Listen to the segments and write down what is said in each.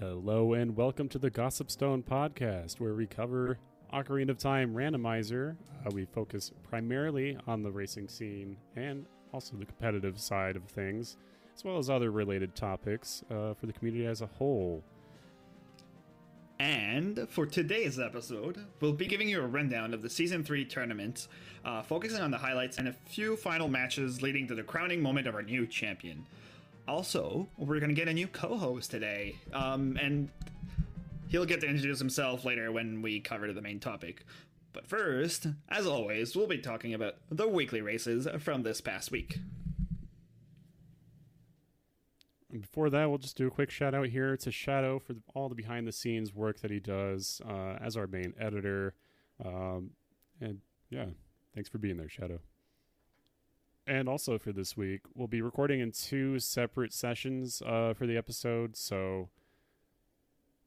Hello and welcome to the Gossip Stone Podcast, where we cover Ocarina of Time Randomizer. We focus primarily on the racing scene and also the competitive side of things, as well as other related topics for the community as a whole. And for today's episode, we'll be giving you a rundown of the Season 3 tournament, focusing on the highlights and a few final matches leading to the crowning moment of our new champion. Also, we're going to get a new co-host today, and he'll get to introduce himself later when we cover the main topic. But first, as always, we'll be talking about the weekly races from this past week. And before that, we'll just do a quick shout out here to Shadow for all the behind the scenes work that he does as our main editor. And yeah, thanks for being there, Shadow. And also for this week, we'll be recording in two separate sessions for the episode. So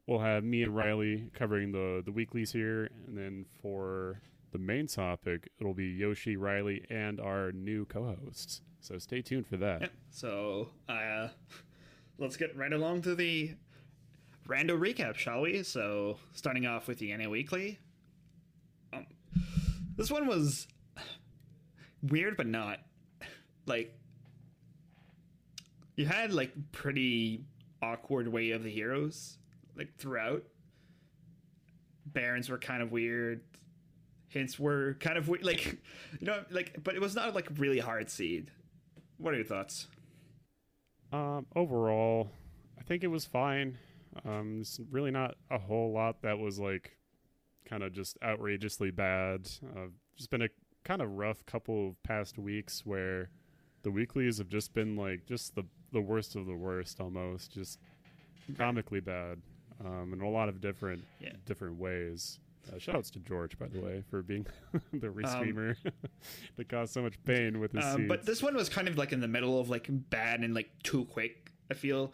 we'll have me and Riley covering the weeklies here. And then for the main topic, it'll be Yoshi, Riley, and our new co-hosts. So stay tuned for that. Yeah, so let's get right along to the rando recap, shall we? So starting off with the NA Weekly. This one was weird, but not. Like, you had, like, pretty awkward Way of the Heroes, like, throughout. Barons were kind of weird. Hints were kind of weird. Like, you know, like, but it was not, like, really hard seed. What are your thoughts? Overall, I think it was fine. There's really not a whole lot that was, like, kind of just outrageously bad. Just been a kind of rough couple of past weeks where the weeklies have just been like just the worst of the worst, almost just comically bad in a lot of different ways. Shoutouts to George, by the way, for being the re-streamer that caused so much pain with his seeds. But this one was kind of like in the middle of like bad and like too quick. I feel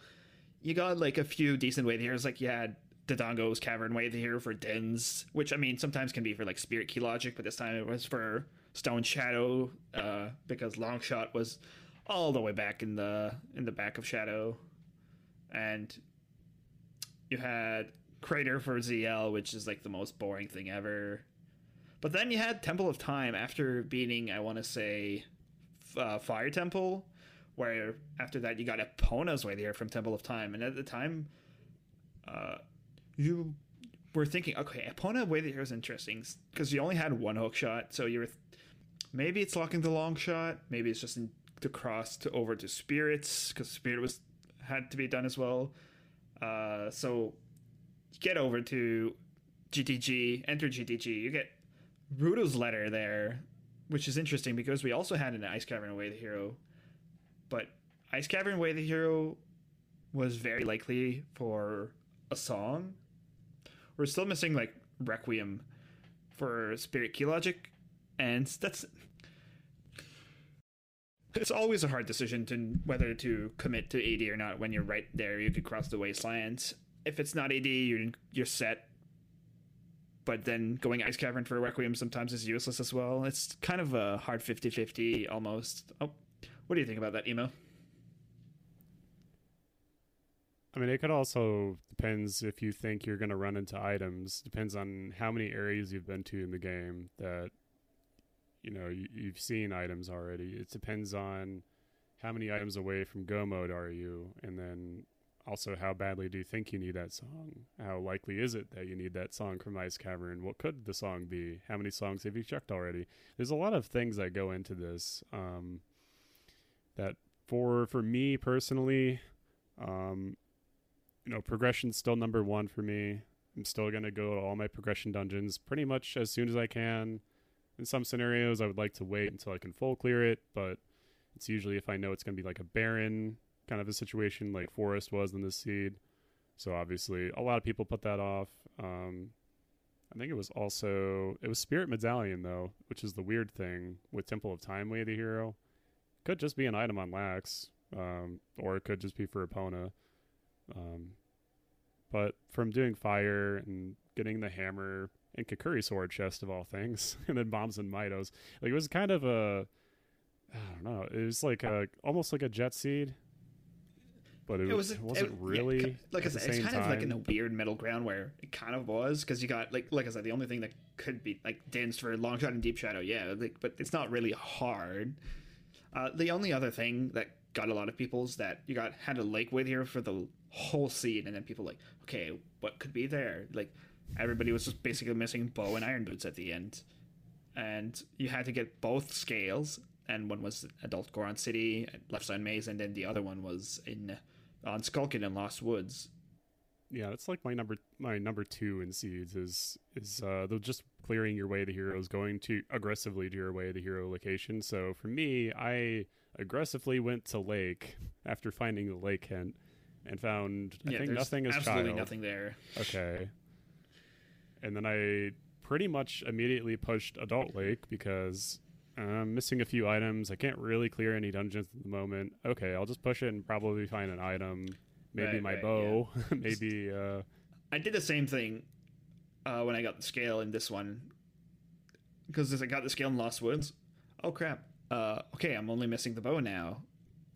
you got like a few decent way here. It's like you had Dodongo's Cavern way here for Dens, which I mean sometimes can be for like Spirit Key Logic, but this time it was for Stone Shadow, because Longshot was all the way back in the back of Shadow. And you had Crater for ZL, which is like the most boring thing ever. But then you had Temple of Time after beating, I want to say, Fire Temple, where after that you got Epona's way there from Temple of Time. And at the time, you were thinking, okay, Epona way there was interesting because you only had one hook shot, so you were maybe it's locking the long shot, maybe it's just in the cross to over to Spirits because Spirit was had to be done as well. So you get over to GTG, enter GTG, you get Rudo's letter there, which is interesting because we also had an Ice Cavern way the hero, but Ice Cavern way the hero was very likely for a song. We're still missing like Requiem for Spirit Key Logic, and it's always a hard decision to whether to commit to AD or not. When you're right there, you could cross the wasteland. If it's not AD, you're set. But then going Ice Cavern for Requiem sometimes is useless as well. It's kind of a hard 50-50 almost. Oh, what do you think about that, Emo? I mean, it could also depends if you think you're going to run into items. Depends on how many areas you've been to in the game that, you know, you've seen items already. It depends on how many items away from go mode are you, and then also how badly do you think you need that song? How likely is it that you need that song from Ice Cavern? What could the song be? How many songs have you checked already? There's a lot of things that go into this. That for me personally, you know, progression's still number one for me. I'm still going to go to all my progression dungeons pretty much as soon as I can. In some scenarios, I would like to wait until I can full clear it, but it's usually if I know it's going to be like a Baron kind of a situation like Forest was in this seed. So obviously a lot of people put that off. I think it was Spirit Medallion though, which is the weird thing with Temple of Time, Way of the Hero. Could just be an item on Lax, or it could just be for Epona. But from doing fire and getting the hammer and Kakuri sword chest of all things, and then bombs and Mitos, like it was kind of a, I don't know, it was like almost like a jet seed. But it wasn't really. Yeah, like I said, it's kind of like in a weird middle ground where it kind of was, because you got like I said, the only thing that could be like densed for Longshot and Deep Shadow, yeah. Like, but it's not really hard. The only other thing that got a lot of people's that you got had a Lake with here for the whole scene, and then people like, okay, what could be there? Like everybody was just basically missing bow and iron boots at the end, and you had to get both scales. And one was Adult Goron City, Left Side Maze, and then the other one was on Skulkin in Lost Woods. Yeah, that's like my number two in seeds is just clearing your way to heroes, going to aggressively to your way to hero location. So for me, I aggressively went to Lake after finding the Lake hint and found I think nothing is absolutely child. Nothing there. Okay, and then I pretty much immediately pushed Adult Lake because. I'm missing a few items. I can't really clear any dungeons at the moment. Okay, I'll just push it and probably find an item. Maybe my bow. Yeah. Maybe... I did the same thing when I got the scale in this one. Because I got the scale in Lost Woods. Oh, crap. Okay, I'm only missing the bow now.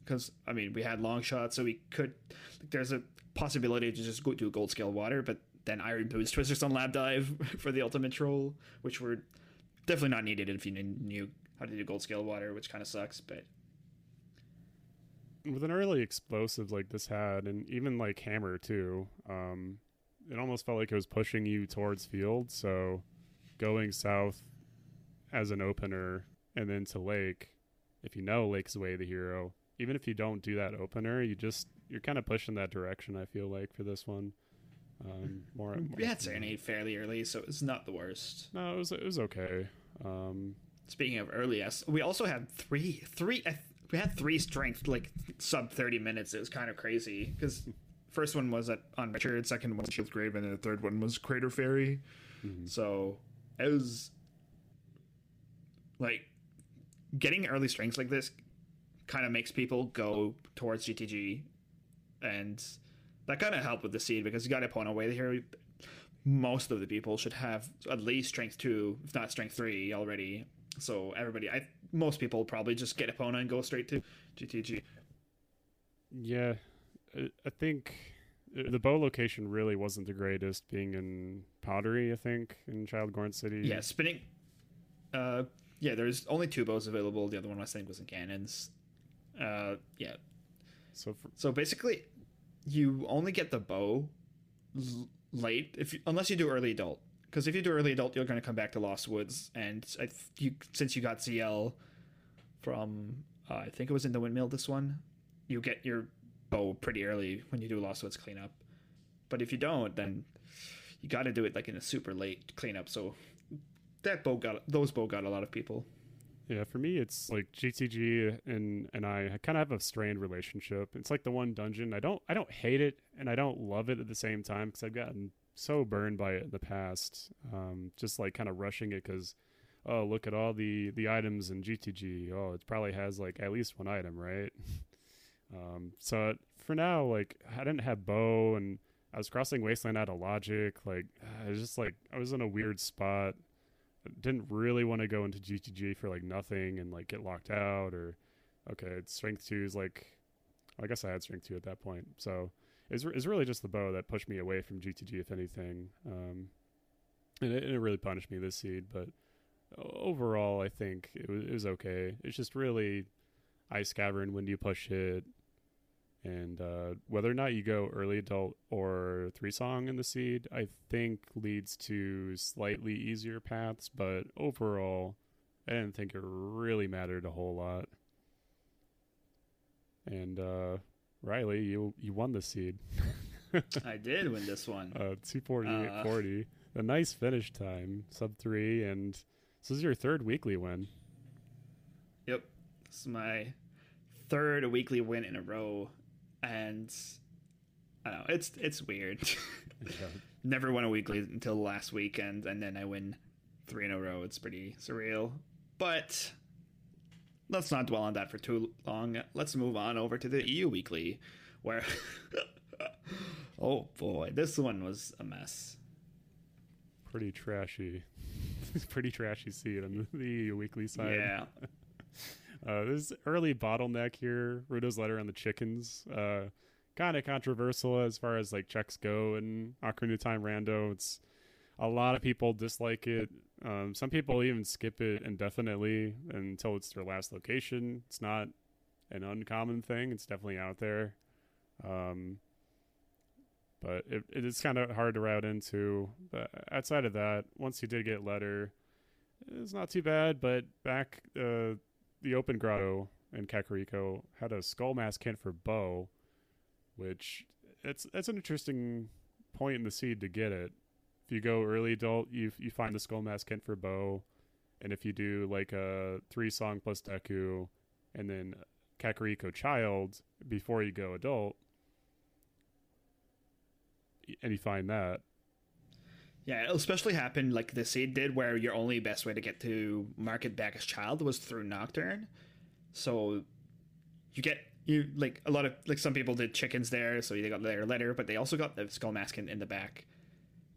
Because, I mean, we had long shots, so we could... Like, there's a possibility to just go do a Gold Scale Water, but then Iron Boots, Twisters on Lab Dive for the ultimate troll, which were definitely not needed if you knew... how to do Gold Scale Water, which kind of sucks, but... With an early explosive like this had, and even like Hammer too, it almost felt like it was pushing you towards field, so going south as an opener and then to Lake, if you know Lake's Way of the Hero, even if you don't do that opener, you're kind of pushing that direction, I feel like, for this one. We had Serenade fairly early, so it's not the worst. No, it was okay. Speaking of early S, we also had three strength, like sub 30 minutes. It was kind of crazy because first one was on Richard, second one was Shield Graven, and the third one was Crater Fairy. Mm-hmm. So it was like getting early strengths like this kind of makes people go towards GTG, and that kind of helped with the seed because you got Epona Way here. Most of the people should have at least strength 2, if not strength 3 already. So everybody, most people probably just get Epona and go straight to GTG. Yeah, I think the bow location really wasn't the greatest, being in Pottery, I think, in Child Gorn City. Yeah, spinning. There's only 2 bows available. The other one, I think, was in Cannons. So basically, you only get the bow late, unless you do early adult. Because if you do early adult, you're going to come back to Lost Woods, and since you got ZL from, I think it was in the Windmill, this one, you get your bow pretty early when you do Lost Woods cleanup. But if you don't, then you got to do it like in a super late cleanup. So those bow got a lot of people. Yeah, for me, it's like GTG and I kind of have a strained relationship. It's like the one dungeon I don't hate it and I don't love it at the same time because I've gotten so burned by it in the past, just like kind of rushing it because, oh, look at all the items in GTG. Oh, it probably has like at least one item, right? So for now, like I didn't have bow and I was crossing Wasteland out of Logic. Like I was just like I was in a weird spot. I didn't really want to go into GTG for like nothing and like get locked out or okay, it's strength 2 is like I guess I had strength 2 at that point, so. It's really just the bow that pushed me away from GTG, if anything. And it really punished me this seed. But overall, I think it was okay. It's just really Ice Cavern, when do you push it? And whether or not you go early adult or 3-song in the seed, I think leads to slightly easier paths. But overall, I didn't think it really mattered a whole lot. And... Riley, you won the seed. I did win this one. 240, 840. A nice finish time, sub 3, and this is your third weekly win. Yep, this is my third weekly win in a row, and I don't know, it's weird. Yeah. Never won a weekly until last weekend, and then I win 3 in a row. It's pretty surreal, but let's not dwell on that for too long. Let's move on over to the EU Weekly, where oh boy, this one was a mess. Pretty trashy. Pretty trashy scene on the EU Weekly side. Yeah. This early bottleneck here, Rudo's letter on the chickens. Kind of controversial as far as like checks go and Ocarina of Time Rando. It's a lot of people dislike it. Some people even skip it indefinitely until it's their last location. It's not an uncommon thing. It's definitely out there. But it is kind of hard to route into. But outside of that, once you did get letter, it's not too bad. But back the open grotto in Kakariko had a skull mask hint for bow, which that's an interesting point in the seed to get it. If you go early adult, you find the Skull Mask hint for bow, and if you do like a 3 song plus Deku, and then Kakariko Child before you go adult, and you find that. Yeah, it'll especially happen like the seed did, where your only best way to get to mark it back as Child was through Nocturne. So you like a lot of like some people did chickens there, so they got their letter, but they also got the Skull Mask in the back.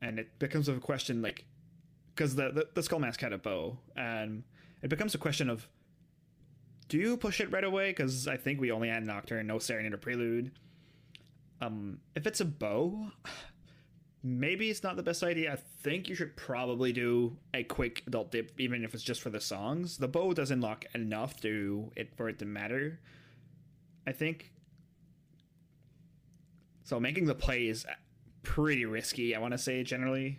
And it becomes a question, like, because the skull mask had a bow, and it becomes a question of, do you push it right away? Because I think we only had Nocturne, no Serenade or Prelude. If it's a bow, maybe it's not the best idea. I think you should probably do a quick adult dip, even if it's just for the songs. The bow doesn't lock enough for it to matter, I think. So making the play is pretty risky, I want to say, generally.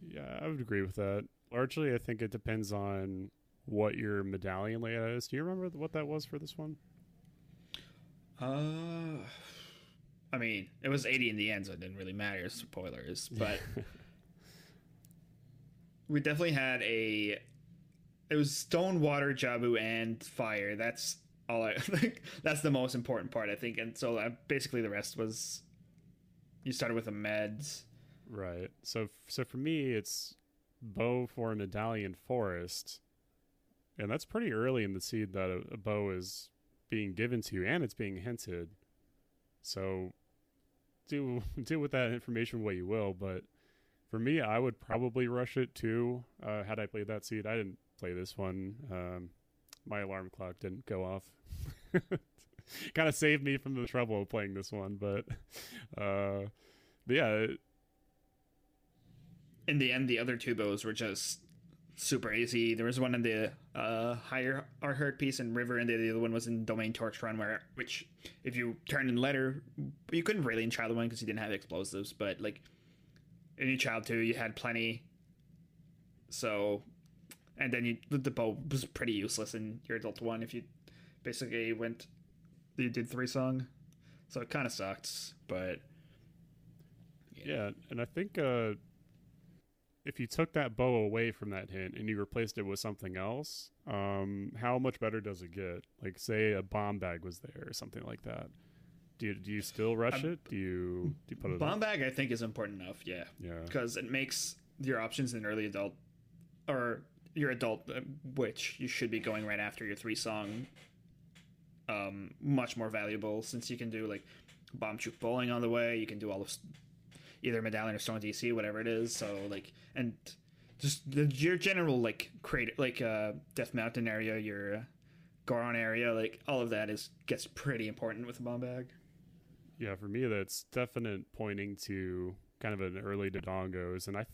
Yeah, I would agree with that. Largely, I think it depends on what your medallion layout is. Do you remember what that was for this one? I mean, it was 80 in the end, so it didn't really matter. Spoilers, but we definitely had it was stone, water, Jabu, and fire. That's all I think. That's the most important part, I think. And so basically the rest was, you started with the meds. Right. So for me, it's bow for medallion forest. And that's pretty early in the seed that a bow is being given to you, and it's being hinted. So do with that information what you will. But for me, I would probably rush it too, had I played that seed. I didn't play this one. My alarm clock didn't go off. Kind of saved me from the trouble of playing this one, but yeah. In the end, the other two bows were just super easy. There was one in the higher our herd piece in River, and the other one was in Domain Torch Run, which if you turn in letter, you couldn't really in Child one because you didn't have explosives, but like in Child 2, you had plenty. So, and then the bow was pretty useless in your adult one if you basically went. You did 3 song, so it kind of sucks, but yeah. And I think if you took that bow away from that hint and you replaced it with something else, how much better does it get? Like, say a bomb bag was there or something like that. Do you still rush it? Do you put it bomb bag? I think is important enough, yeah, because it makes your options in early adult or your adult, which you should be going right after your 3 song. Much more valuable, since you can do like bomb troop bowling on the way. You can do all of either medallion or stone DC, whatever it is. So like, and just your general like crater, like Death Mountain area, your Goron area, like all of that gets pretty important with the bomb bag. Yeah, for me that's definite pointing to kind of an early Dodongo's, and I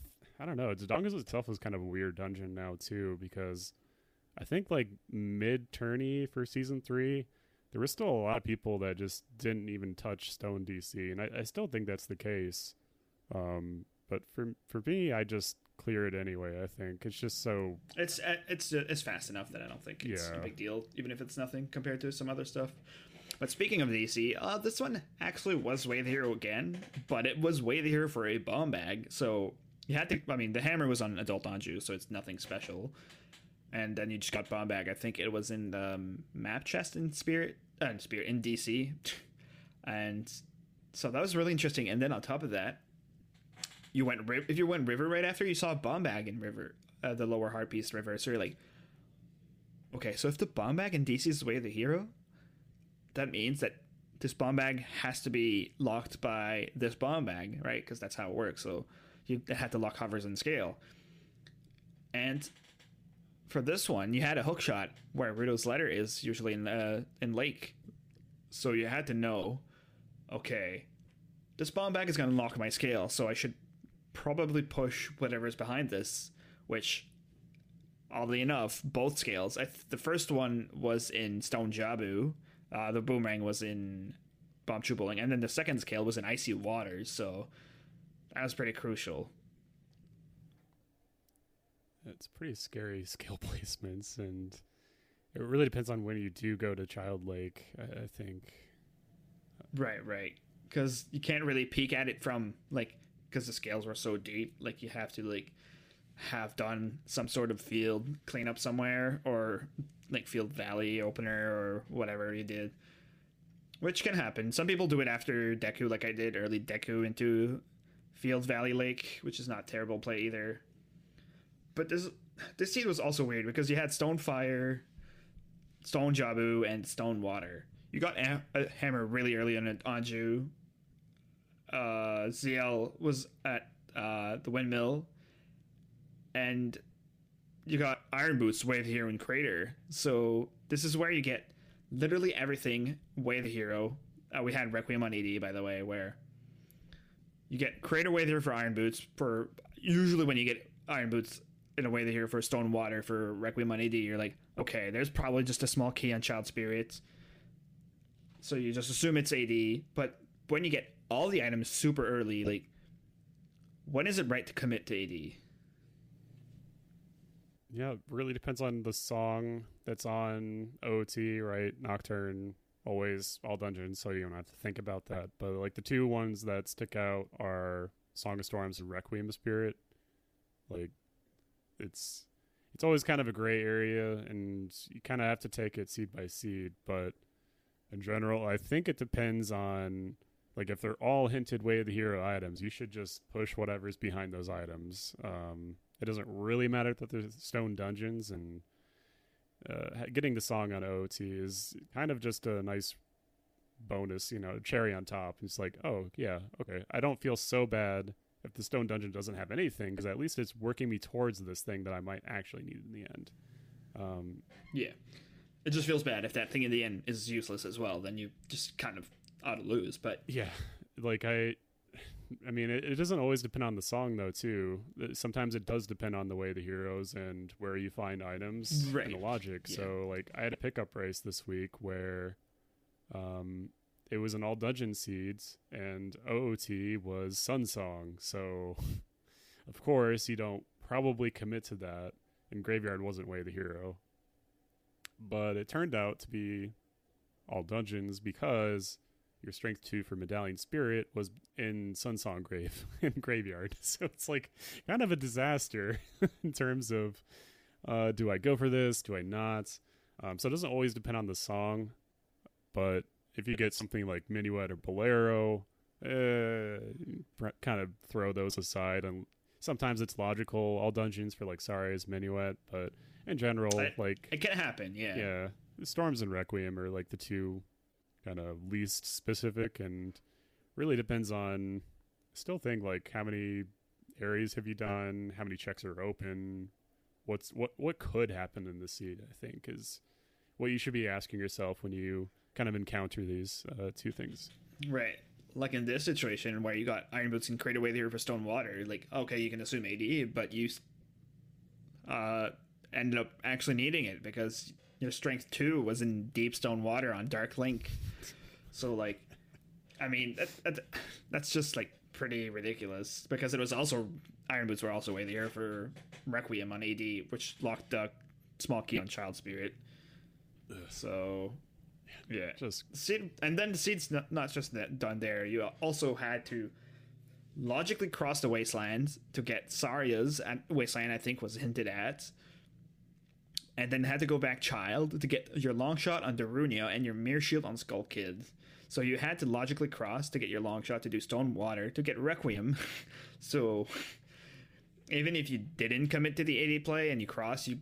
don't know. Dodongo's itself is kind of a weird dungeon now too, because I think like mid tourney for season 3. There was still a lot of people that just didn't even touch Stone DC, and I still think that's the case. But for me, I just clear it anyway. I think it's just so it's fast enough that I don't think it's a big deal, even if it's nothing compared to some other stuff. But speaking of DC, this one actually was Way of the Hero again, but it was Way of the Hero for a bomb bag, so you had to. I mean, the hammer was on Adult Anju, so it's nothing special. And then you just got bomb bag. I think it was in the map chest in Spirit and Spirit in DC. And so that was really interesting. And then on top of that, you went if you went River right after, you saw a Bomb Bag in River, the lower heart piece River. So you're like, okay, so if the Bomb Bag in DC is the Way of the Hero, that means that this Bomb Bag has to be locked by this Bomb Bag, right? Because that's how it works. So you had to lock hovers and scale. And for this one, you had a hook shot where Rudo's letter is usually in Lake. So you had to know, okay, this Bomb Bag is going to lock my scale, so I should probably push whatever's behind this, which, oddly enough, both scales. The first one was in Stone Jabu. The boomerang was in Bomb Chubuling, and then the second scale was in Icy Waters, so that was pretty crucial. It's pretty scary scale placements, and it really depends on when you do go to Child Lake, I think. Right. Because you can't really peek at it from, like, because the scales were so deep, like, you have to, like, have done some sort of field cleanup somewhere, or like field valley opener or whatever you did, which can happen. Some people do it after Deku, like I did early Deku into Field Valley Lake, which is not terrible play either. But this seed was also weird because you had Stone Fire, Stone Jabu, and Stone Water. You got a hammer really early on Anju. ZL was at the Windmill. And you got Iron Boots, Way of the Hero, and Crater. So this is where you get literally everything Way of the Hero. We had Requiem on ED, by the way, where you get Crater Way of the Hero for Iron Boots. For usually when you get Iron Boots in a Way of the Hero for Stone Water for Requiem on ED, you're like, okay, there's probably just a small key on Child Spirits. So you just assume it's AD. But when you get all the items super early, like, when is it right to commit to AD? Yeah, it really depends on the song that's on OT, right? Nocturne, always, all dungeons, so you don't have to think about that. But, like, the two ones that stick out are Song of Storms and Requiem of Spirit. Like, it's always kind of a gray area, and you kind of have to take it seed by seed. But in general, I think it depends on, like, if they're all hinted Way of the Hero items, you should just push whatever's behind those items. It doesn't really matter that there's stone dungeons, and getting the song on OOT is kind of just a nice bonus, you know, cherry on top. It's like, oh, yeah, okay. I don't feel so bad if the stone dungeon doesn't have anything, because at least it's working me towards this thing that I might actually need in the end. Yeah. It just feels bad if that thing in the end is useless as well. Then you just kind of ought to lose, but... Yeah, like I mean, it doesn't always depend on the song, though, too. Sometimes it does depend on the Way of the Heroes and where you find items and the logic. Yeah. So, like, I had a pickup race this week where it was an all dungeon seeds, and OOT was Sun Song. So, of course, you don't probably commit to that, and Graveyard wasn't Way of the Hero. But it turned out to be all dungeons because... your strength 2 for Medallion Spirit was in Sunsong Grave and Graveyard. So it's like kind of a disaster in terms of do I go for this? Do I not? So it doesn't always depend on the song. But if you get something like Minuet or Bolero, kind of throw those aside. And sometimes it's logical. All dungeons for like Sare's Minuet. But in general, like. It can happen, yeah. Yeah. Storms and Requiem are like the two. Kind of least specific, and really depends on still think like how many areas have you done, how many checks are open, what could happen in the seed, I think, is what you should be asking yourself when you kind of encounter these two things. Right. Like in this situation where you got Iron Boots and Crater Way there for Stone Water, like, okay, you can assume AD, but you ended up actually needing it because your strength 2 was in Deep Stone Water on Dark Link. So, like, I mean, that's just, like, pretty ridiculous. Because it was also, Iron Boots were also Way of the Hero for Requiem on AD, which locked the small key on Child Spirit. So, yeah. Just seed, and then the seed's not just done there. You also had to logically cross the Wastelands to get Saria's, and Wasteland, I think, was hinted at. and then had to go back child to get your long shot on Darunia and your mirror shield on Skull Kid. So you had to logically cross to get your long shot to do Stone Water to get Requiem. So even if you didn't commit to the 80 play and you cross, you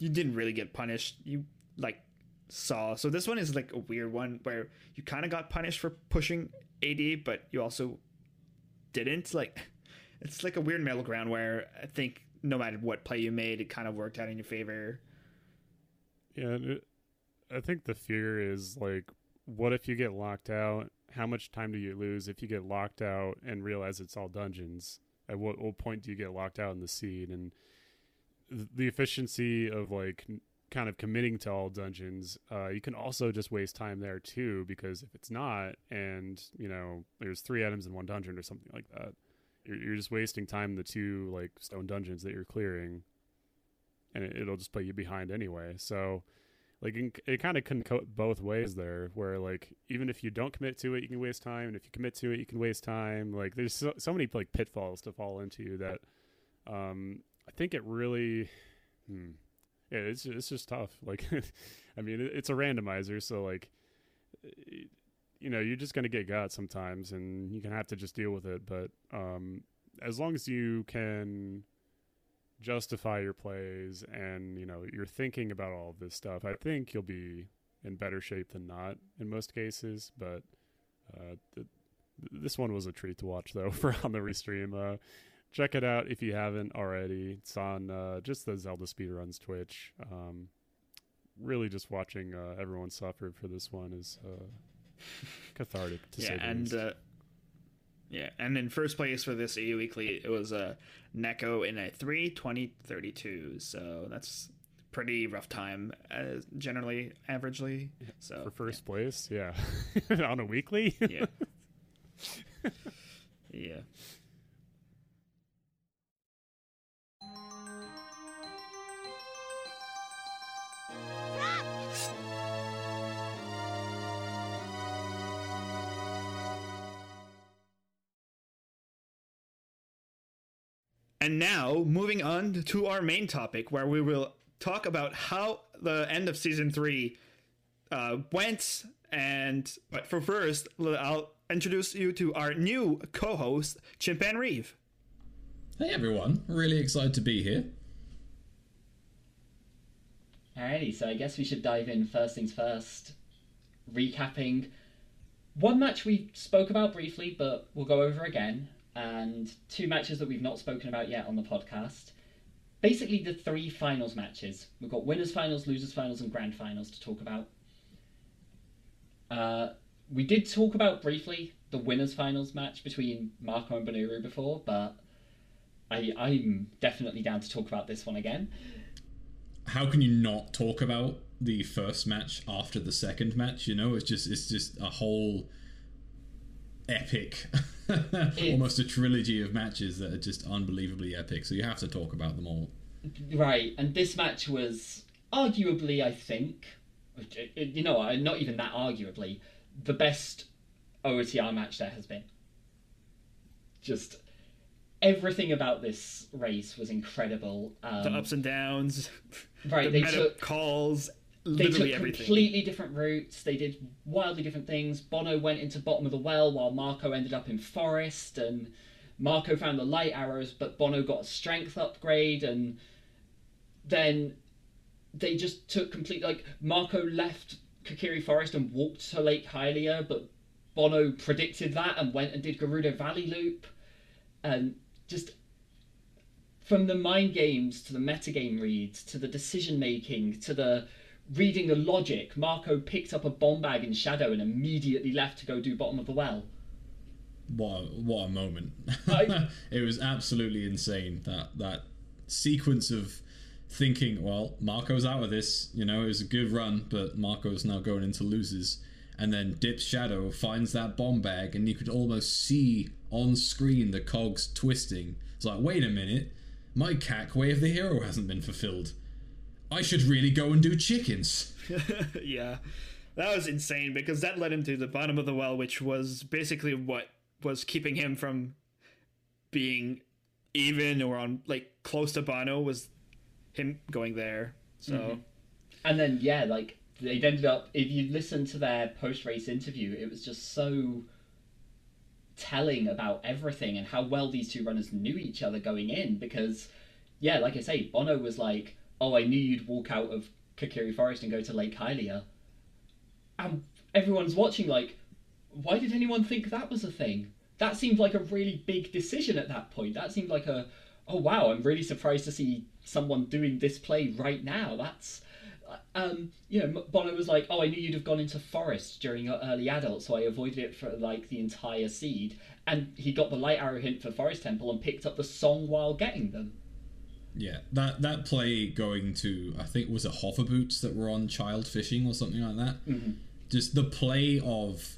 didn't really get punished. You like saw. So this one is like a weird one where you kind of got punished for pushing 80, but you also didn't. Like, it's like a weird middle ground where I think no matter what play you made, it kind of worked out in your favor. Yeah, I think the fear is like, what if you get locked out? How much time do you lose if you get locked out and realize it's all dungeons? At what point do you get locked out in the seed? And the efficiency of like kind of committing to all dungeons, you can also just waste time there too, because if it's not, and you know, there's 3 items in 1 dungeon or something like that, you're just wasting time in the 2 like stone dungeons that you're clearing, and it'll just put you behind anyway. So like it kind of can go both ways there, where like even if you don't commit to it, you can waste time, and if you commit to it, you can waste time. Like there's so many like pitfalls to fall into that I think it really yeah, it's just tough. Like I mean, it's a randomizer, so like you know, you're just going to get got sometimes, and you can have to just deal with it. But as long as you can justify your plays and, you know, you're thinking about all of this stuff, I think you'll be in better shape than not in most cases. But this one was a treat to watch, though, for on the restream. Check it out if you haven't already. It's on just the Zelda Speedruns Twitch. Really just watching everyone suffer for this one is cathartic, to say the least. And in first place for this EU Weekly, it was Neko in a 3:20:32. So that's pretty rough time, generally, averagely. So for first place, on a weekly, yeah. And now, moving on to our main topic, where we will talk about how the end of Season 3 went. But for first, I'll introduce you to our new co-host, Chimpan Reeve. Hey, everyone. Really excited to be here. Alrighty, so I guess we should dive in first things first. Recapping one match we spoke about briefly, but we'll go over again. And 2 matches that we've not spoken about yet on the podcast. Basically, the 3 finals matches. We've got winners finals, losers finals, and grand finals to talk about. We did talk about briefly the winners finals match between Marco and Benuru before, but I'm definitely down to talk about this one again. How can you not talk about the first match after the second match? You know, it's just a whole epic. Almost a trilogy of matches that are just unbelievably epic, so you have to talk about them all. Right, and this match was arguably, I think, you know, not even that arguably, the best OOTR match there has been. Just everything about this race was incredible. The ups and downs, right, the meta calls, literally everything. They took completely different routes. They did wildly different things. Bono went into bottom of the well while Marco ended up in Forest, and Marco found the light arrows, but Bono got a strength upgrade, and then they just took complete... Like, Marco left Kakiri Forest and walked to Lake Hylia, but Bono predicted that and went and did Gerudo Valley Loop. And just... from the mind games to the metagame reads, to the decision-making, to the... reading the logic, Marco picked up a bomb bag in Shadow and immediately left to go do bottom of the well. What a moment. It was absolutely insane, that sequence of thinking, well, Marco's out of this, you know, it was a good run, but Marco's now going into losers, and then dips Shadow, finds that bomb bag, and you could almost see on screen the cogs twisting. It's like, wait a minute, my CAC Way of the Hero hasn't been fulfilled. I should really go and do chickens. Yeah, that was insane, because that led him to the bottom of the well, which was basically what was keeping him from being even or on like close to Bono, was him going there. So And then, yeah, like, they'd ended up... If you listen to their post-race interview, it was just so telling about everything and how well these two runners knew each other going in, because, yeah, like I say, Bono was like, oh, I knew you'd walk out of Kakiri Forest and go to Lake Hylia. And everyone's watching like, why did anyone think that was a thing? That seemed like a really big decision at that point. That seemed like a, oh wow, I'm really surprised to see someone doing this play right now. That's, you know, Bono was like, oh, I knew you'd have gone into Forest during your early adult, so I avoided it for like the entire seed. And he got the light arrow hint for Forest Temple and picked up the song while getting them. Yeah, that play going to, I think, was it Hoffer Boots that were on Child Fishing or something like that? Mm-hmm. Just the play of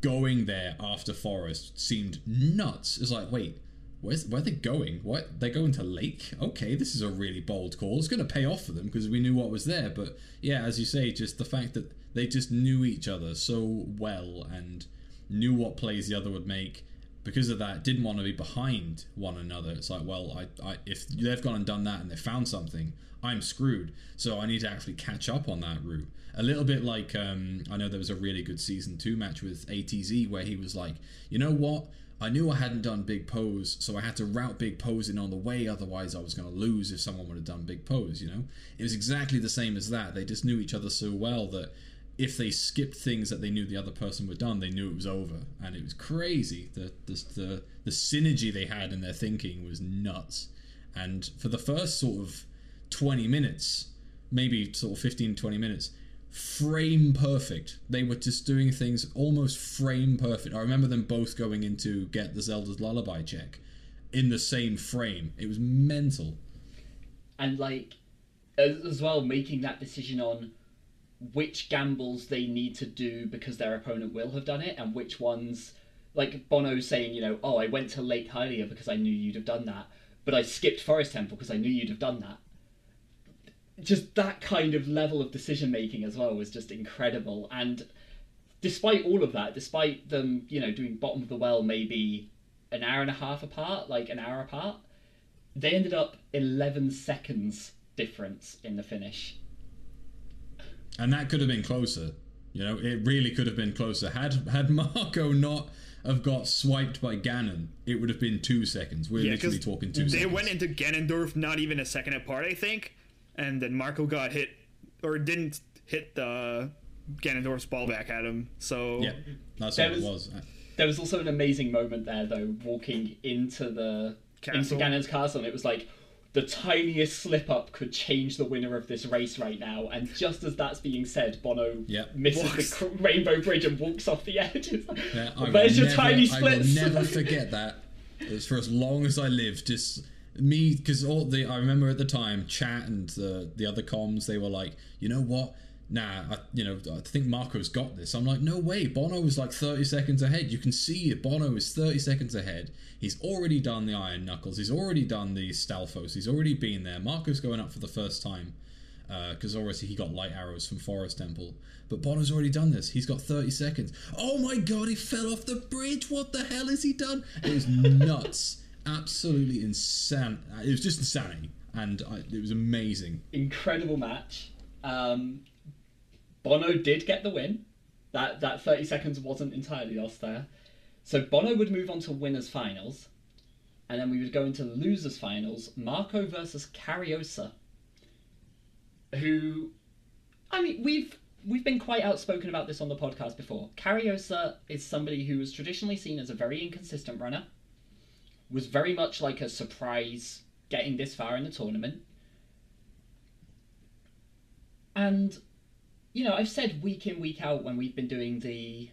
going there after Forest seemed nuts. It's like, wait, where are they going? What? They're going to Lake? Okay, this is a really bold call. It's going to pay off for them because we knew what was there. But yeah, as you say, just the fact that they just knew each other so well and knew what plays the other would make. Because of that, didn't want to be behind one another. It's like, well, I if they've gone and done that and they found something, I'm screwed. So I need to actually catch up on that route. A little bit like, I know there was a really good Season 2 match with ATZ where he was like, you know what? I knew I hadn't done Big Pose, so I had to route Big Pose in on the way. Otherwise, I was going to lose if someone would have done Big Pose, you know? It was exactly the same as that. They just knew each other so well that if they skipped things that they knew the other person were done, they knew it was over. And it was crazy. The synergy they had in their thinking was nuts. And for the first sort of 20 minutes, maybe sort of 15, 20 minutes, frame perfect. They were just doing things almost frame perfect. I remember them both going in to get the Zelda's Lullaby check in the same frame. It was mental. And like, as well, making that decision on which gambles they need to do because their opponent will have done it, and which ones, like Bono saying, you know, oh, I went to Lake Hylia because I knew you'd have done that, but I skipped Forest Temple because I knew you'd have done that. Just that kind of level of decision making as well was just incredible. And despite all of that, despite them, you know, doing bottom of the well maybe an hour and a half apart, like an hour apart, they ended up 11 seconds difference in the finish. And that could have been closer. You know, it really could have been closer. Had Marco not have got swiped by Ganon, it would have been 2 seconds. We're literally talking 2 seconds. They went into Ganondorf not even a second apart, I think. And then Marco got hit, or didn't hit the Ganondorf's ball back at him. So yeah, that's what it was. There was also an amazing moment there, though, walking into the castle. Into Ganon's castle, and it was like, the tiniest slip-up could change the winner of this race right now. And just as that's being said, Bono misses the rainbow bridge and walks off the edge. Yeah, there's your tiny splits. I will never forget that. It's for as long as I live. Just me, because I remember at the time, chat and the other comms, they were like, you know what? I think Marco's got this. I'm like, no way. Bono is like 30 seconds ahead. You can see Bono is 30 seconds ahead. He's already done the Iron Knuckles. He's already done the Stalfos. He's already been there. Marco's going up for the first time because obviously he got light arrows from Forest Temple. But Bono's already done this. He's got 30 seconds. Oh my God, he fell off the bridge. What the hell has he done? It was nuts. Absolutely insane. It was just insanity. And it was amazing. Incredible match. Bono did get the win. That 30 seconds wasn't entirely lost there. So Bono would move on to winners' finals. And then we would go into losers' finals. Marco versus Cariosa. Who, I mean, we've been quite outspoken about this on the podcast before. Cariosa is somebody who was traditionally seen as a very inconsistent runner. Was very much like a surprise getting this far in the tournament. And, you know, I've said week in, week out when we've been doing the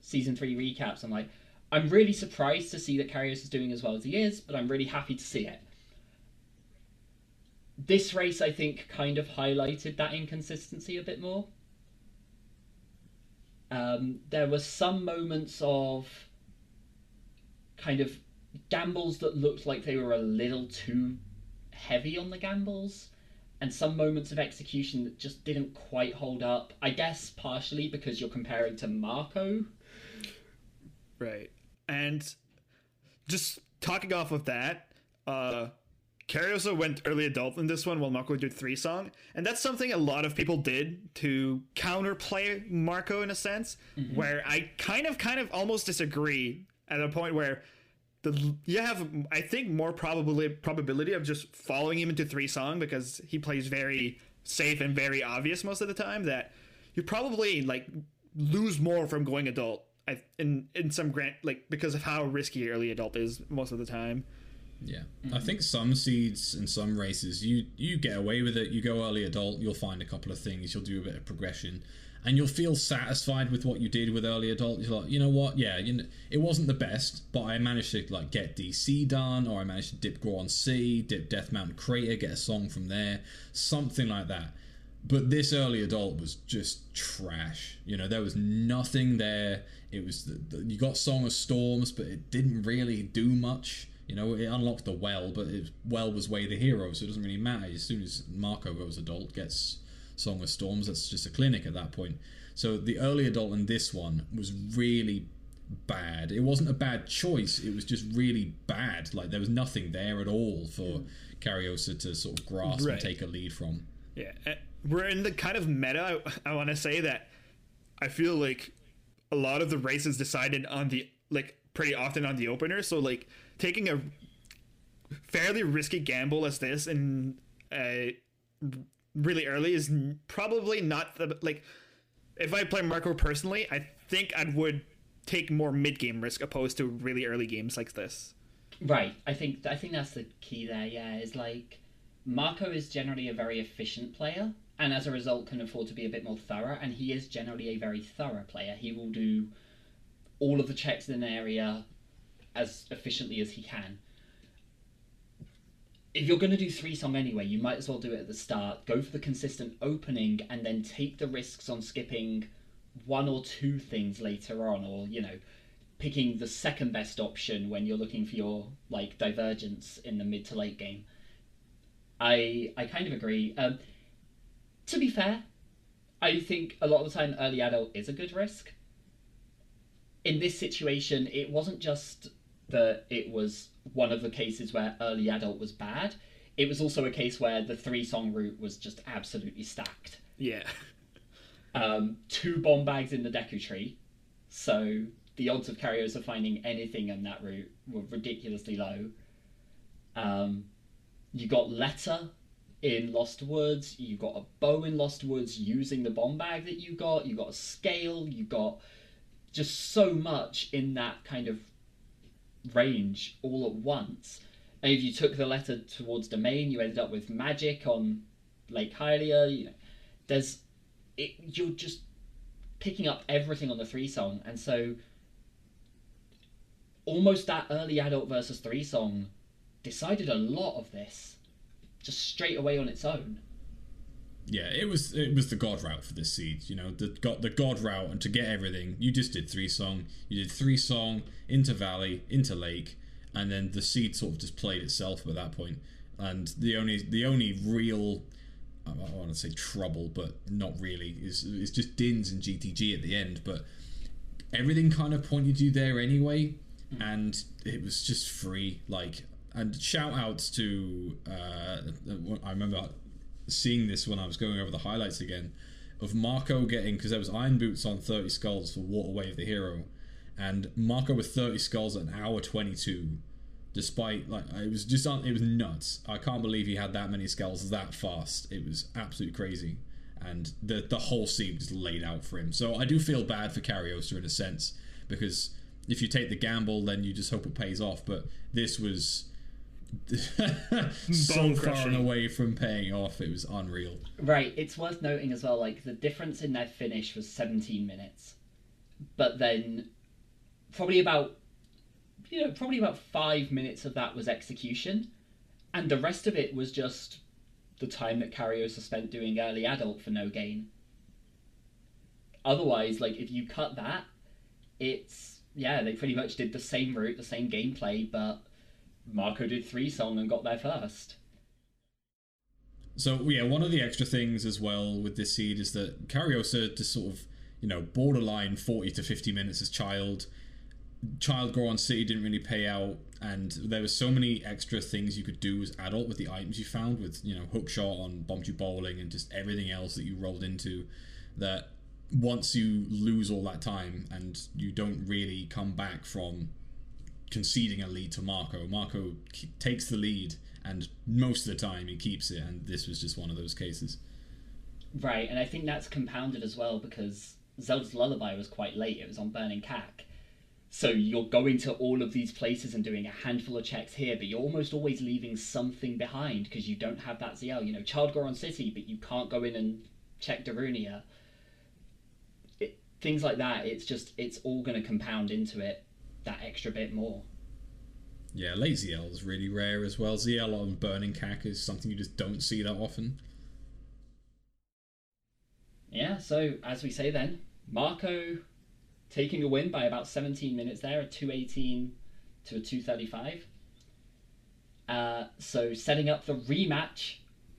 Season 3 recaps, I'm like, I'm really surprised to see that Cariosa is doing as well as he is, but I'm really happy to see it. This race, I think, kind of highlighted that inconsistency a bit more. There were some moments of kind of gambles that looked like they were a little too heavy on the gambles. And some moments of execution that just didn't quite hold up. I guess partially because you're comparing to Marco. Right. And just talking off of that, Cariosa went early adult in this one while Marco did three song, and that's something a lot of people did to counterplay Marco in a sense, mm-hmm. where I kind of almost disagree at a point where you have, I think, more probability of just following him into three song because he plays very safe and very obvious most of the time, that you probably like lose more from going adult in some grant, like, because of how risky early adult is most of the time. Yeah, mm-hmm. I think some seeds and some races you get away with it. You go early adult, you'll find a couple of things, you'll do a bit of progression, and you'll feel satisfied with what you did with early adult. You're like, you know what, yeah, it wasn't the best, but I managed to like get DC done, or I managed to dip Goron C, dip Death Mountain Crater, get a song from there, something like that. But this early adult was just trash. You know, there was nothing there. It was you got Song of Storms, but it didn't really do much. You know, it unlocked the well, but well was Way the Hero, so it doesn't really matter. As soon as Marco goes adult, gets Song of Storms, that's just a clinic at that point. So the early adult in this one was really bad. It wasn't a bad choice, it was just really bad. Like, there was nothing there at all for Cariosa to sort of grasp and take a lead from. Yeah, we're in the kind of meta, I want to say, that I feel like a lot of the races decided on the, like, pretty often on the opener, so like taking a fairly risky gamble as this and really early is probably not the, like, if I play Marco personally, I think I would take more mid-game risk opposed to really early games like this. Right, I think that's the key there. Yeah, is like Marco is generally a very efficient player, and as a result can afford to be a bit more thorough, and he is generally a very thorough player. He will do all of the checks in an area as efficiently as he can. If you're going to do threesome anyway, you might as well do it at the start. Go for the consistent opening and then take the risks on skipping one or two things later on, or, you know, picking the second best option when you're looking for your, like, divergence in the mid to late game. I kind of agree. To be fair, I think a lot of the time early adult is a good risk. In this situation, it wasn't just that it was one of the cases where early adult was bad. It was also a case where the three-song route was just absolutely stacked. Yeah. 2 bomb bags in the Deku Tree, so the odds of Cariosa finding anything on that route were ridiculously low. You got letter in Lost Woods. You got a bow in Lost Woods using the bomb bag that you got. You got a scale. You got just so much in that kind of range all at once. And if you took the letter towards Domain, you ended up with magic on Lake Hylia. You know, you're just picking up everything on the three-song. And so almost that early adult versus three-song decided a lot of this just straight away on its own. Yeah, it was the god route for this seed, you know, the god route, and to get everything, you just did three-song. You did three-song into Valley, into Lake, and then the seed sort of just played itself at that point. And the only real, I don't want to say trouble, but not really, is just Dins and GTG at the end. But everything kind of pointed you there anyway, and it was just free. Like, and shout outs to I remember seeing this when I was going over the highlights again of Marco getting, because there was Iron Boots on 30 skulls for Water Way of the Hero, and Marco with 30 skulls at an hour 22, despite, like, it was nuts. I can't believe he had that many skulls that fast. It was absolutely crazy, and the whole scene was laid out for him. So I do feel bad for Cariosa in a sense, because if you take the gamble, then you just hope it pays off, but this was so far and away from paying off. It was unreal. Right, it's worth noting as well, like, the difference in their finish was 17 minutes, but then probably about 5 minutes of that was execution, and the rest of it was just the time that Cariosa spent doing early adult for no gain. Otherwise, like, if you cut that, it's, yeah, they pretty much did the same route, the same gameplay, but Marco did three-song and got there first. So, yeah, one of the extra things as well with this seed is that Cariosa just sort of, you know, borderline 40 to 50 minutes as child, Child Goron City didn't really pay out, and there were so many extra things you could do as adult with the items you found, with, you know, hookshot on Bomb Bowling and just everything else that you rolled into, that once you lose all that time and you don't really come back from conceding a lead to Marco. Marco takes the lead, and most of the time he keeps it, and this was just one of those cases. Right, and I think that's compounded as well because Zelda's Lullaby was quite late. It was on Burning Cack. So you're going to all of these places and doing a handful of checks here, but you're almost always leaving something behind because you don't have that ZL. You know, Child Goron City, but you can't go in and check Darunia. Things like that, it's just, it's all going to compound into it that extra bit more. Yeah, late ZL is really rare as well. ZL on Burning Cack is something you just don't see that often. Yeah, so as we say then, Marco taking a win by about 17 minutes there, a 218 to a 235. So setting up the rematch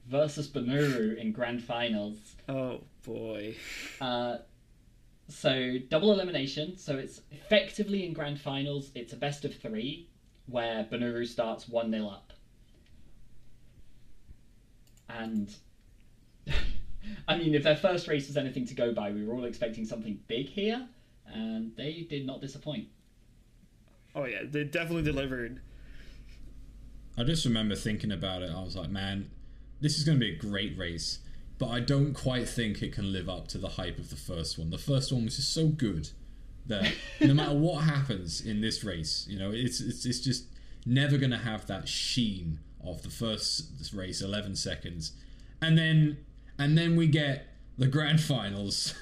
versus Benuru in grand finals. Oh boy. So double elimination. So it's effectively in grand finals, it's a best of three where Benuru starts 1-0 up. And I mean, if their first race was anything to go by, we were all expecting something big here, and they did not disappoint. Oh yeah, they definitely delivered. I just remember thinking about it, I was like, man, this is going to be a great race, but I don't quite think it can live up to the hype of the first one. The first one was just so good that no matter what happens in this race, you know, it's just never going to have that sheen of the first race, 11 seconds. And then we get the grand finals,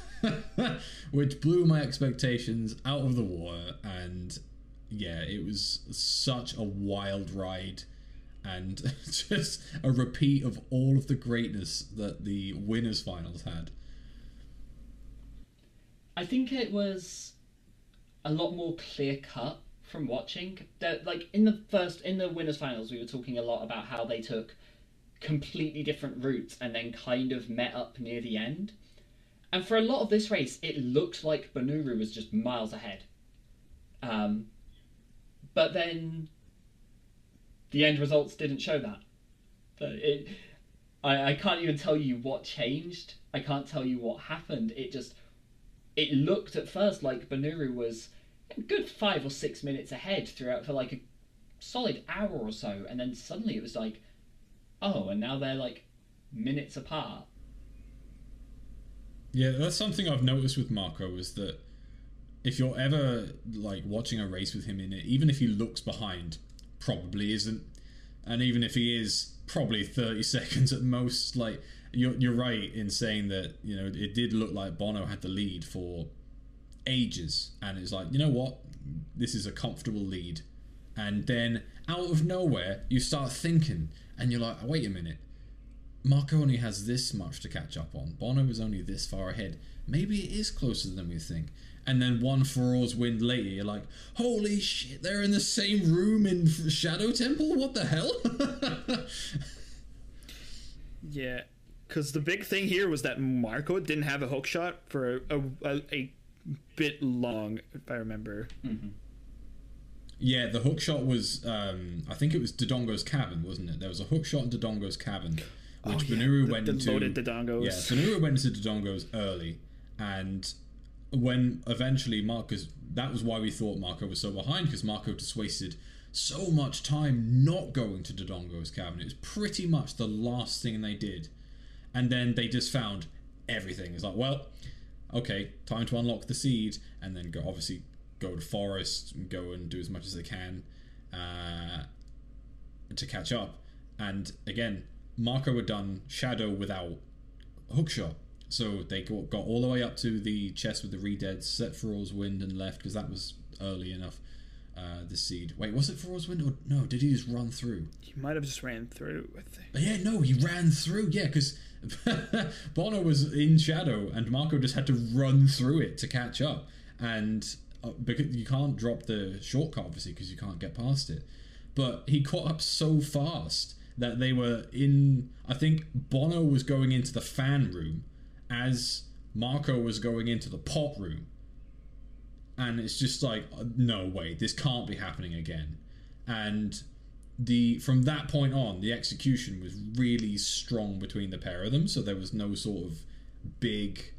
which blew my expectations out of the water. And yeah, it was such a wild ride and just a repeat of all of the greatness that the winners' finals had. I think it was a lot more clear cut from watching. Like in the winners' finals, we were talking a lot about how they took completely different routes and then kind of met up near the end. And for a lot of this race, it looked like Benuru was just miles ahead. But then the end results didn't show that. But I can't even tell you what changed. I can't tell you what happened. It looked at first like Benuru was a good 5 or 6 minutes ahead throughout for like a solid hour or so. And then suddenly it was like, oh, and now they're like minutes apart. Yeah, that's something I've noticed with Marco, is that if you're ever like watching a race with him in it, even if he looks behind, probably isn't, and even if he is, probably 30 seconds at most. Like you're right in saying that, you know, it did look like Bono had the lead for ages, and it's like, you know what, this is a comfortable lead, and then out of nowhere you start thinking. And you're like, wait a minute, Marco only has this much to catch up on. Bono is only this far ahead. Maybe it is closer than we think. And then one for all's win later, you're like, holy shit, they're in the same room in Shadow Temple? What the hell? Yeah, because the big thing here was that Marco didn't have a hookshot for a bit long, if I remember. Mm-hmm. Yeah, the hookshot was, I think it was Dodongo's Cavern, wasn't it? There was a hookshot in Dodongo's Cavern, which Benuru went into. Loaded Dodongo's. Yeah, Benuru went into Dodongo's early, and when eventually that was why we thought Marco was so behind, because Marco just wasted so much time not going to Dodongo's Cavern. It was pretty much the last thing they did, and then they just found everything. It's like, well, okay, time to unlock the seed, and then go to Forest and go and do as much as they can to catch up. And again, Marco had done Shadow without hookshot, so they got all the way up to the chest with the Redead, set for all's wind and left, because that was early enough. The seed, wait, was it for all's wind, or no, did he just run through? He might have just ran through, I think. But yeah, no, he ran through, yeah, because Bono was in Shadow and Marco just had to run through it to catch up. And because you can't drop the shortcut, obviously, because you can't get past it. But he caught up so fast that they were in... I think Bono was going into the fan room as Marco was going into the pot room. and it's just like, no way, this can't be happening again. And from that point on, the execution was really strong between the pair of them, so there was no sort of big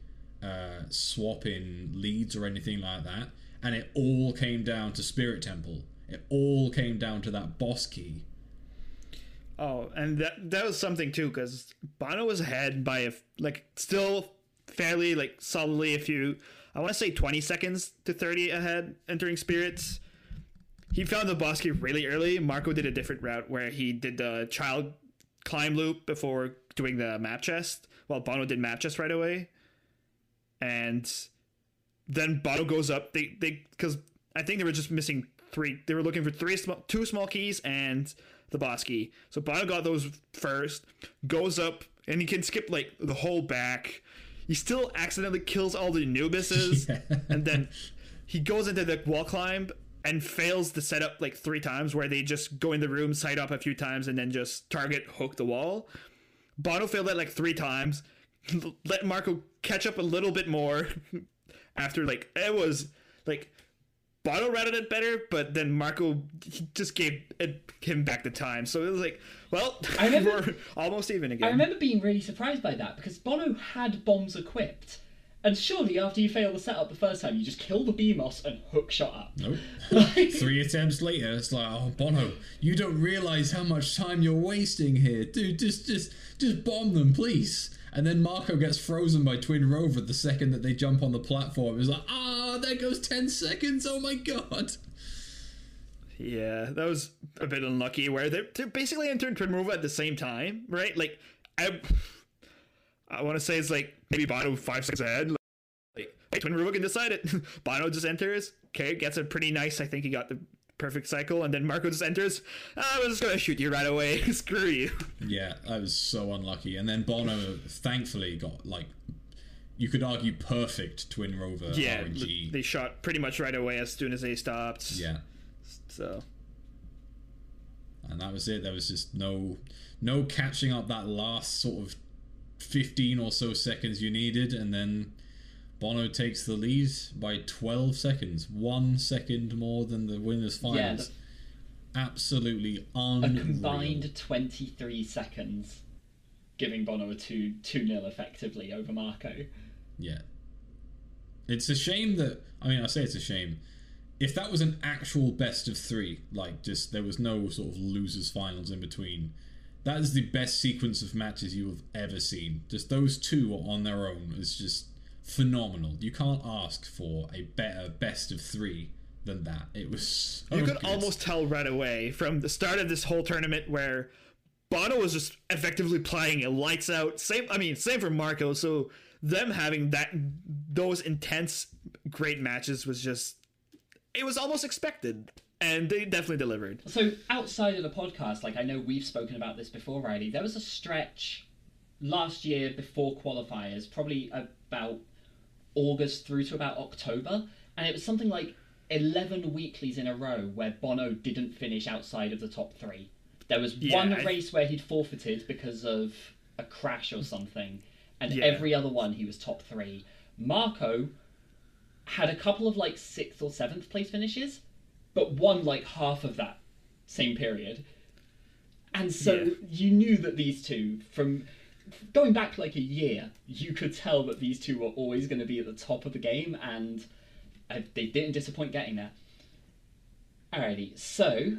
swap in leads or anything like that, and it all came down to Spirit Temple. It all came down to that boss key. Oh, and that was something too, because Bono was ahead by still fairly solidly a few, I want to say 20 seconds to 30 ahead entering Spirits. He found the boss key really early. Marco did a different route where he did the child climb loop before doing the map chest, while Bono did map chest right away. And then Bono goes up. Because I think they were just missing three. They were looking for two small keys and the boss key. So Bono got those first, goes up, and he can skip the whole back. He still accidentally kills all the Anubises, yeah. And then he goes into the wall climb and fails the setup three times, where they just go in the room, side up a few times, and then just target hook the wall. Bono failed that three times. Let Marco catch up a little bit more after it was Bono routed it better, but then Marco just gave him back the time, so it was we're almost even again. I remember being really surprised by that, because Bono had bombs equipped, and surely after you fail the setup the first time you just kill the BMOS and hook shot up. Nope. Three attempts later it's oh, Bono, you don't realise how much time you're wasting here, dude. Just bomb them, please. And then Marco gets frozen by Twin Rover the second that they jump on the platform. It's there goes 10 seconds. Oh my god. Yeah, that was a bit unlucky where they're basically entering Twin Rover at the same time, right? I want to say it's maybe Bono 5 seconds ahead. Hey, Twin Rover can decide it. Bono just enters. Okay, gets it pretty nice. I think he got the perfect cycle, and then Marco just enters. I'm just gonna shoot you right away. Screw you. Yeah, I was so unlucky. And then Bono thankfully got you could argue perfect Twin Rover RNG. They shot pretty much right away as soon as they stopped. Yeah. So. And that was it. There was just no catching up that last sort of 15 or so seconds you needed, and then Bono takes the lead by 12 seconds. 1 second more than the winners' finals. Yeah, absolutely unreal. A combined 23 seconds, giving Bono a 2-0 effectively over Marco. Yeah. It's a shame that... I mean, I say it's a shame. If that was an actual best of three, there was no sort of losers' finals in between... That is the best sequence of matches you have ever seen. Just those two on their own is just... phenomenal. You can't ask for a better best of three than that. It was so good. Almost tell right away from the start of this whole tournament where Bono was just effectively playing it lights out. Same for Marco. So them having those intense great matches was it was almost expected, and they definitely delivered. So outside of the podcast, I know we've spoken about this before, Riley, there was a stretch last year before qualifiers, probably about August through to about October, and it was something like 11 weeklies in a row where Bono didn't finish outside of the top three. There was one race where he'd forfeited because of a crash or something, and every other one he was top three. Marco had a couple of 6th or 7th place finishes, but won half of that same period. And so you knew that these two, from going back a year, you could tell that these two were always going to be at the top of the game, and they didn't disappoint getting there. Alrighty, so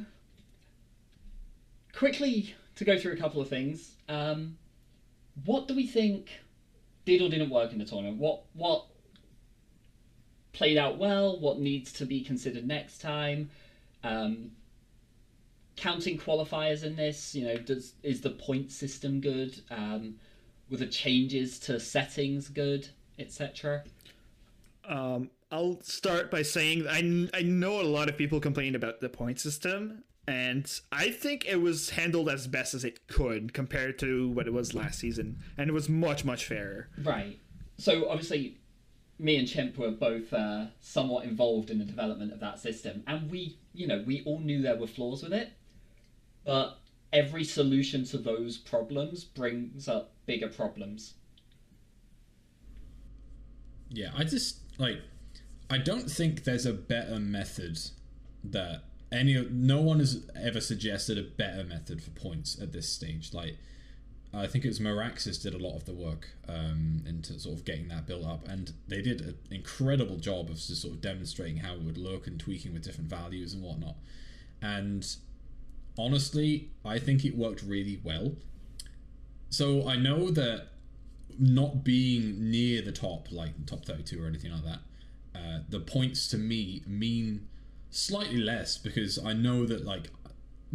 quickly to go through a couple of things. What do we think did or didn't work in the tournament? What played out well? What needs to be considered next time? Counting qualifiers in this, is the point system good? Were the changes to settings good, etc.? I'll start by saying I know a lot of people complained about the point system, and I think it was handled as best as it could compared to what it was last season, and it was much, much fairer. Right. So obviously, me and Chimp were both somewhat involved in the development of that system, and we all knew there were flaws with it. But every solution to those problems brings up bigger problems. Yeah, I just I don't think there's a better method that no one has ever suggested a better method for points at this stage. Like, I think it was Miraxis did a lot of the work into sort of getting that built up, and they did an incredible job of just sort of demonstrating how it would look and tweaking with different values and whatnot. And honestly, I think it worked really well. So I know that not being near the top, like top 32 or anything like that, the points to me mean slightly less, because I know that, like,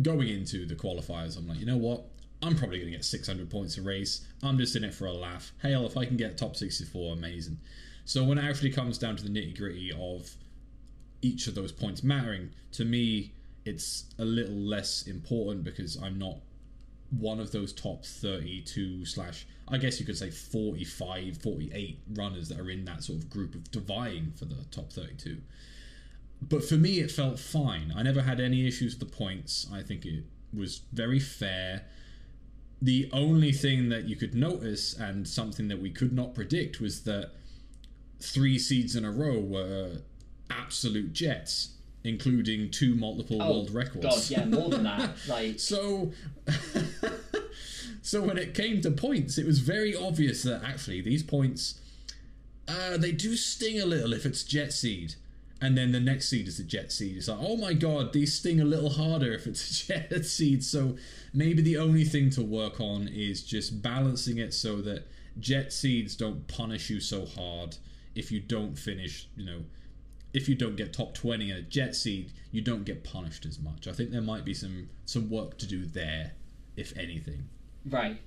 going into the qualifiers, I'm like, you know what? I'm probably going to get 600 points a race. I'm just in it for a laugh. Hell, if I can get top 64, amazing. So when it actually comes down to the nitty-gritty of each of those points mattering, to me, it's a little less important, because I'm not one of those top 32 / I guess you could say 45, 48 runners that are in that sort of group of vying for the top 32. But for me, it felt fine. I never had any issues with the points. I think it was very fair. The only thing that you could notice, and something that we could not predict, was that 3 seeds in a row were absolute jets, including 2 multiple world records. God, yeah, more than that. Like, so when it came to points, it was very obvious that actually these points, they do sting a little if it's jet seed. And then the next seed is a jet seed. It's like, oh my god, these sting a little harder if it's a jet seed. So maybe the only thing to work on is just balancing it so that jet seeds don't punish you so hard if you don't finish, you know, if you don't get top 20 in a jet seed, you don't get punished as much. I think there might be some work to do there, if anything. Right.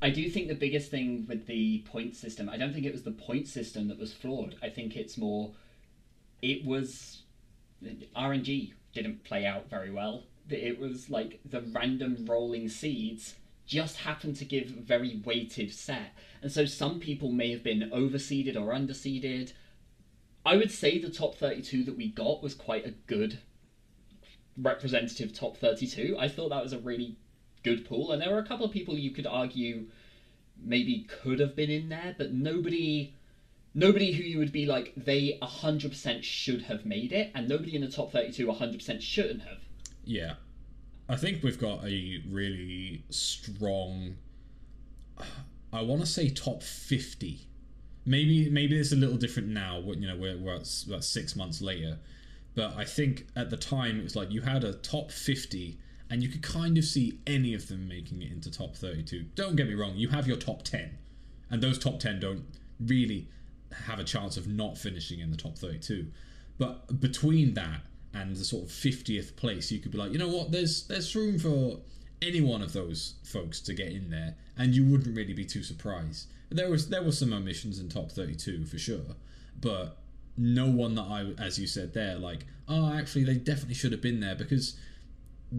I do think the biggest thing with the point system, I don't think it was the point system that was flawed. I think it's more... It was... RNG didn't play out very well. It was like the random rolling seeds just happened to give a very weighted set. And so some people may have been overseeded or underseeded. I would say the top 32 that we got was quite a good representative top 32. I thought that was a really good pool. And there were a couple of people you could argue maybe could have been in there, but nobody who you would be like, they 100% should have made it, and nobody in the top 32 100% shouldn't have. Yeah. I think we've got a really strong, I want to say top 50. Maybe it's a little different now, you know, we're about 6 months later. But I think at the time, it was like you had a top 50, and you could kind of see any of them making it into top 32. Don't get me wrong, you have your top 10, and those top 10 don't really... have a chance of not finishing in the top 32, but between that and the sort of 50th place, you could be like, you know what, there's room for any one of those folks to get in there, and you wouldn't really be too surprised. There were some omissions in top 32 for sure, but no one that I, as you said there, like, oh, actually they definitely should have been there, because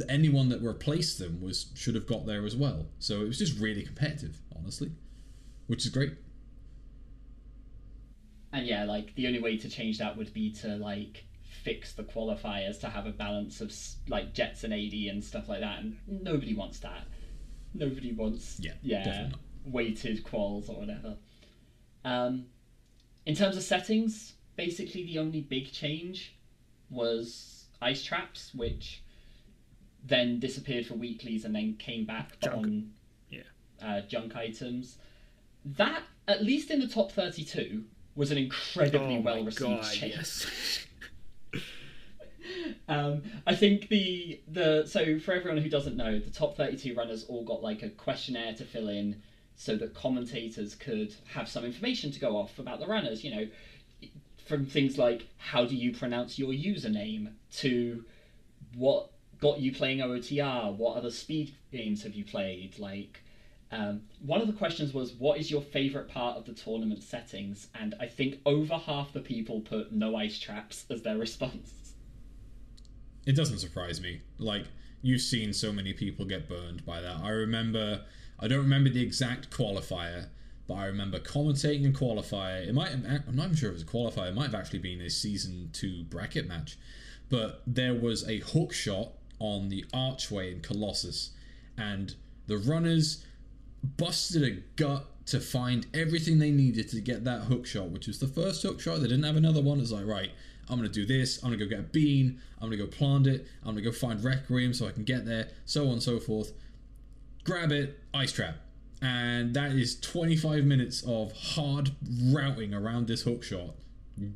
anyone that replaced them should have got there as well. So it was just really competitive, honestly, which is great. And yeah, like, the only way to change that would be to, like, fix the qualifiers to have a balance of, like, jets and AD and stuff like that. And nobody wants that. Nobody wants, weighted quals or whatever. In terms of settings, basically the only big change was ice traps, which then disappeared for weeklies and then came back on junk items. That, at least in the top 32... was an incredibly well-received change. Yes. I think so for everyone who doesn't know, the top 32 runners all got like a questionnaire to fill in so that commentators could have some information to go off about the runners, you know, from things like how do you pronounce your username to what got you playing OOTR, what other speed games have you played, like... one of the questions was, what is your favourite part of the tournament settings? And I think over half the people put no ice traps as their response. It doesn't surprise me. Like, you've seen so many people get burned by that. I don't remember the exact qualifier, but I remember commentating a qualifier. I'm not even sure if it was a qualifier. It might have actually been a Season 2 bracket match. But there was a hook shot on the archway in Colossus, and the runners... busted a gut to find everything they needed to get that hook shot, which was the first hook shot. They didn't have another one. It's like, right, I'm going to do this. I'm going to go get a bean. I'm going to go plant it. I'm going to go find Requiem so I can get there, so on and so forth. Grab it, ice trap. And that is 25 minutes of hard routing around this hook shot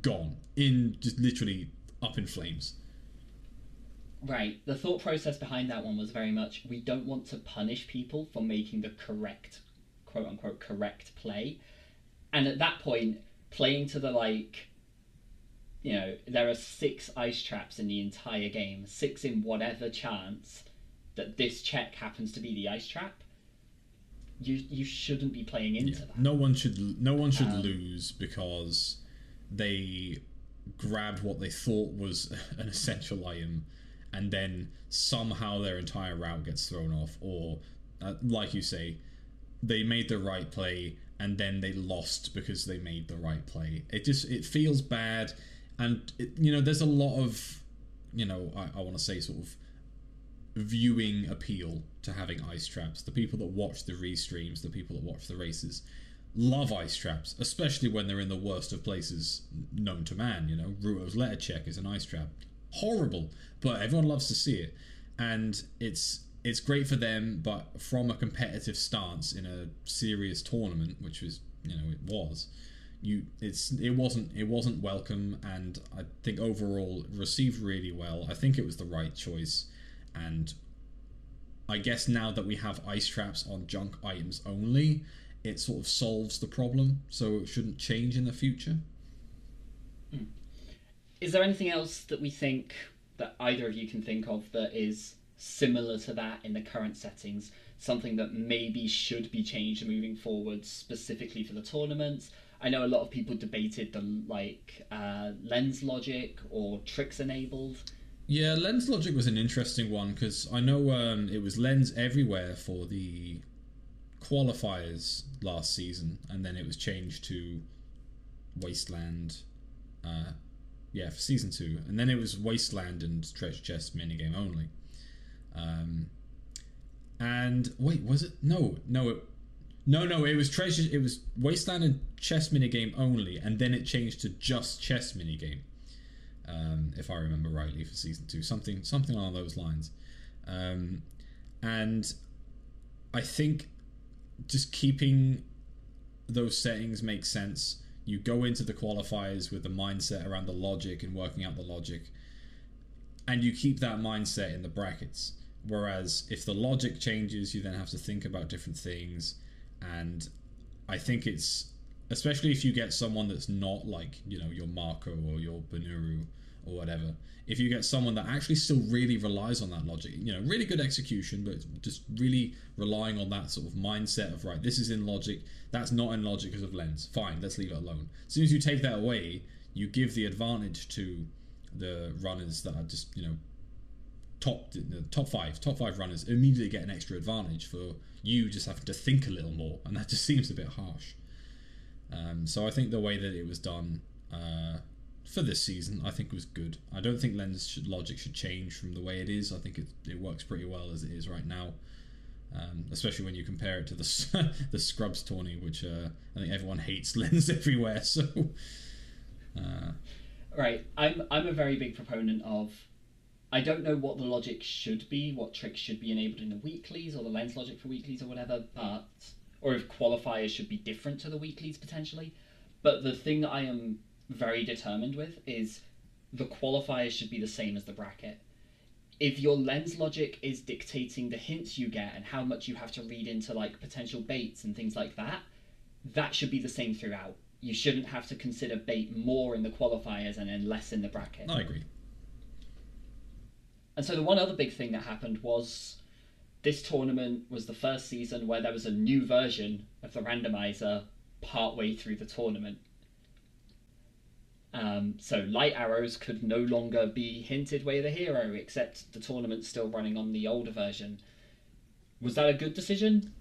gone. In just literally up in flames. Right. The thought process behind that one was very much, we don't want to punish people for making the correct, quote unquote, correct play. And at that point, playing to the, like, you know, there are 6 ice traps in the entire game, 6 in whatever chance that this check happens to be the ice trap. You shouldn't be playing into that. No one should lose because they grabbed what they thought was an essential item, and then somehow their entire route gets thrown off, or like you say, they made the right play and then they lost because they made the right play. It feels bad, and there's a lot of I want to say sort of viewing appeal to having ice traps. The people that watch the restreams, the people that watch the races love ice traps, especially when they're in the worst of places known to man. Rudo's letter check is an ice trap. Horrible, but everyone loves to see it, and it's great for them. But from a competitive stance in a serious tournament, which was it wasn't welcome, and I think overall received really well. I think it was the right choice, and I guess now that we have ice traps on junk items only, it sort of solves the problem, so it shouldn't change in the future. Is there anything else that we think that either of you can think of that is similar to that in the current settings? Something that maybe should be changed moving forward specifically for the tournaments? I know a lot of people debated the lens logic or tricks enabled. Yeah, lens logic was an interesting one because I know it was lens everywhere for the qualifiers last season, and then it was changed to Wasteland for season 2, and then it was Wasteland and Treasure Chest minigame only. And wait, was it? No, it was Treasure, it was Wasteland and Chest minigame only, and then it changed to just Chest minigame, if I remember rightly, for season 2, something along those lines. And I think just keeping those settings makes sense. You go into the qualifiers with the mindset around the logic and working out the logic, and you keep that mindset in the brackets. Whereas if the logic changes, you then have to think about different things. And I think it's, especially if you get someone that's not like, your Marco or your Benuru or whatever, if you get someone that actually still really relies on that logic, really good execution, but just really relying on that sort of mindset of, right, this is in logic, that's not in logic because of lens, fine, let's leave it alone. As soon as you take that away, you give the advantage to the runners that are just, top five runners immediately get an extra advantage for you just having to think a little more, and that just seems a bit harsh. So I think the way that it was done for this season, I think it was good. I don't think logic should change from the way it is. I think it works pretty well as it is right now, especially when you compare it to the the Scrubs tourney, which I think everyone hates lens everywhere. So, right, I'm a very big proponent of. I don't know what the logic should be, what tricks should be enabled in the weeklies or the lens logic for weeklies or whatever, or if qualifiers should be different to the weeklies potentially. But the thing that I am very determined with is the qualifiers should be the same as the bracket. If your lens logic is dictating the hints you get and how much you have to read into potential baits and things like that, that should be the same throughout. You shouldn't have to consider bait more in the qualifiers and then less in the bracket. I agree. And so the one other big thing that happened was this tournament was the first season where there was a new version of the randomizer partway through the tournament. So light arrows could no longer be hinted Way of the Hero, except the tournament's still running on the older version. Was that a good decision,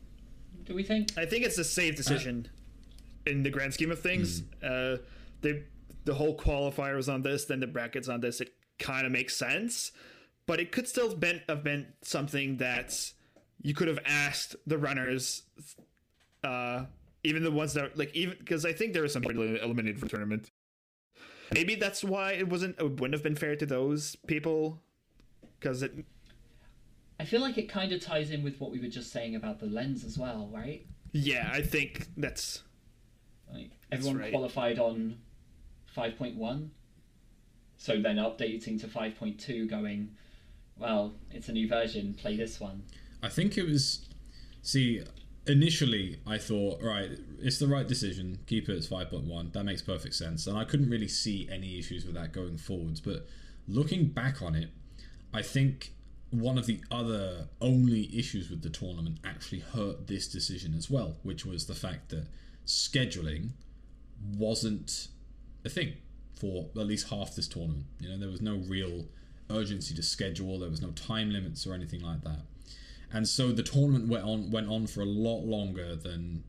do we think? I think it's a safe decision in the grand scheme of things. Mm-hmm. The whole qualifier was on this, then the brackets on this. It kind of makes sense, but it could still have been something that you could have asked the runners Even the ones that, like, even because I think there was some people eliminated from the tournament. Maybe that's why it wasn't. It wouldn't have been fair to those people, because it. I feel like it kind of ties in with what we were just saying about the lens as well, right? Yeah, I think that's. Like, everyone right. Qualified on 5.1, so then updating to 5.2, going, well, it's a new version. Play this one. I think it was. See. Initially, I thought, right, it's the right decision. Keep it as 5.1. That makes perfect sense. And I couldn't really see any issues with that going forwards. But looking back on it, I think one of the other only issues with the tournament actually hurt this decision as well, which was the fact that scheduling wasn't a thing for at least half this tournament. You know, there was no real urgency to schedule. There was no time limits or anything like that. And so the tournament went on for a lot longer than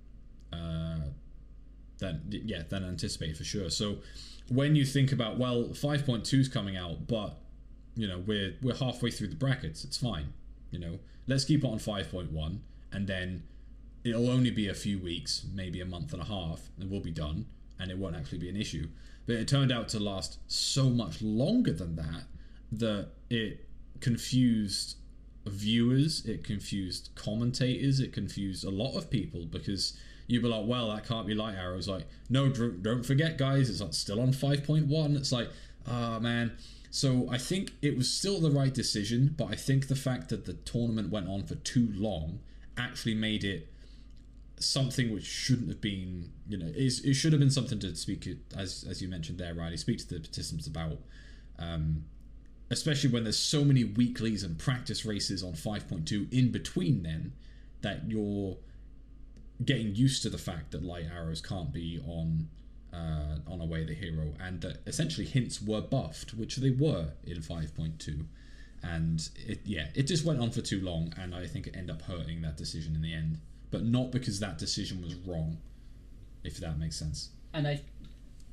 anticipated, for sure. So when you think about, well, 5.2 is coming out, but you know we're halfway through the brackets, it's fine. You know, let's keep it on 5.1, and then it'll only be a few weeks, maybe a month and a half, and we'll be done, and it won't actually be an issue. But it turned out to last so much longer than that it confused viewers, it confused commentators, it confused a lot of people, because you'd be like, well, that can't be Light Arrow's like, no, don't forget guys, it's still on 5.1. It's like, ah, man. So I think it was still the right decision, but I think the fact that the tournament went on for too long actually made it something which shouldn't have been, you know, it should have been something to speak, as you mentioned there, Riley, speak to the participants about, especially when there's so many weeklies and practice races on 5.2 in between then, that you're getting used to the fact that Light Arrows can't be on Way of the Hero, and that essentially hints were buffed, which they were in 5.2. And it just went on for too long, and I think it ended up hurting that decision in the end. But not because that decision was wrong, if that makes sense. And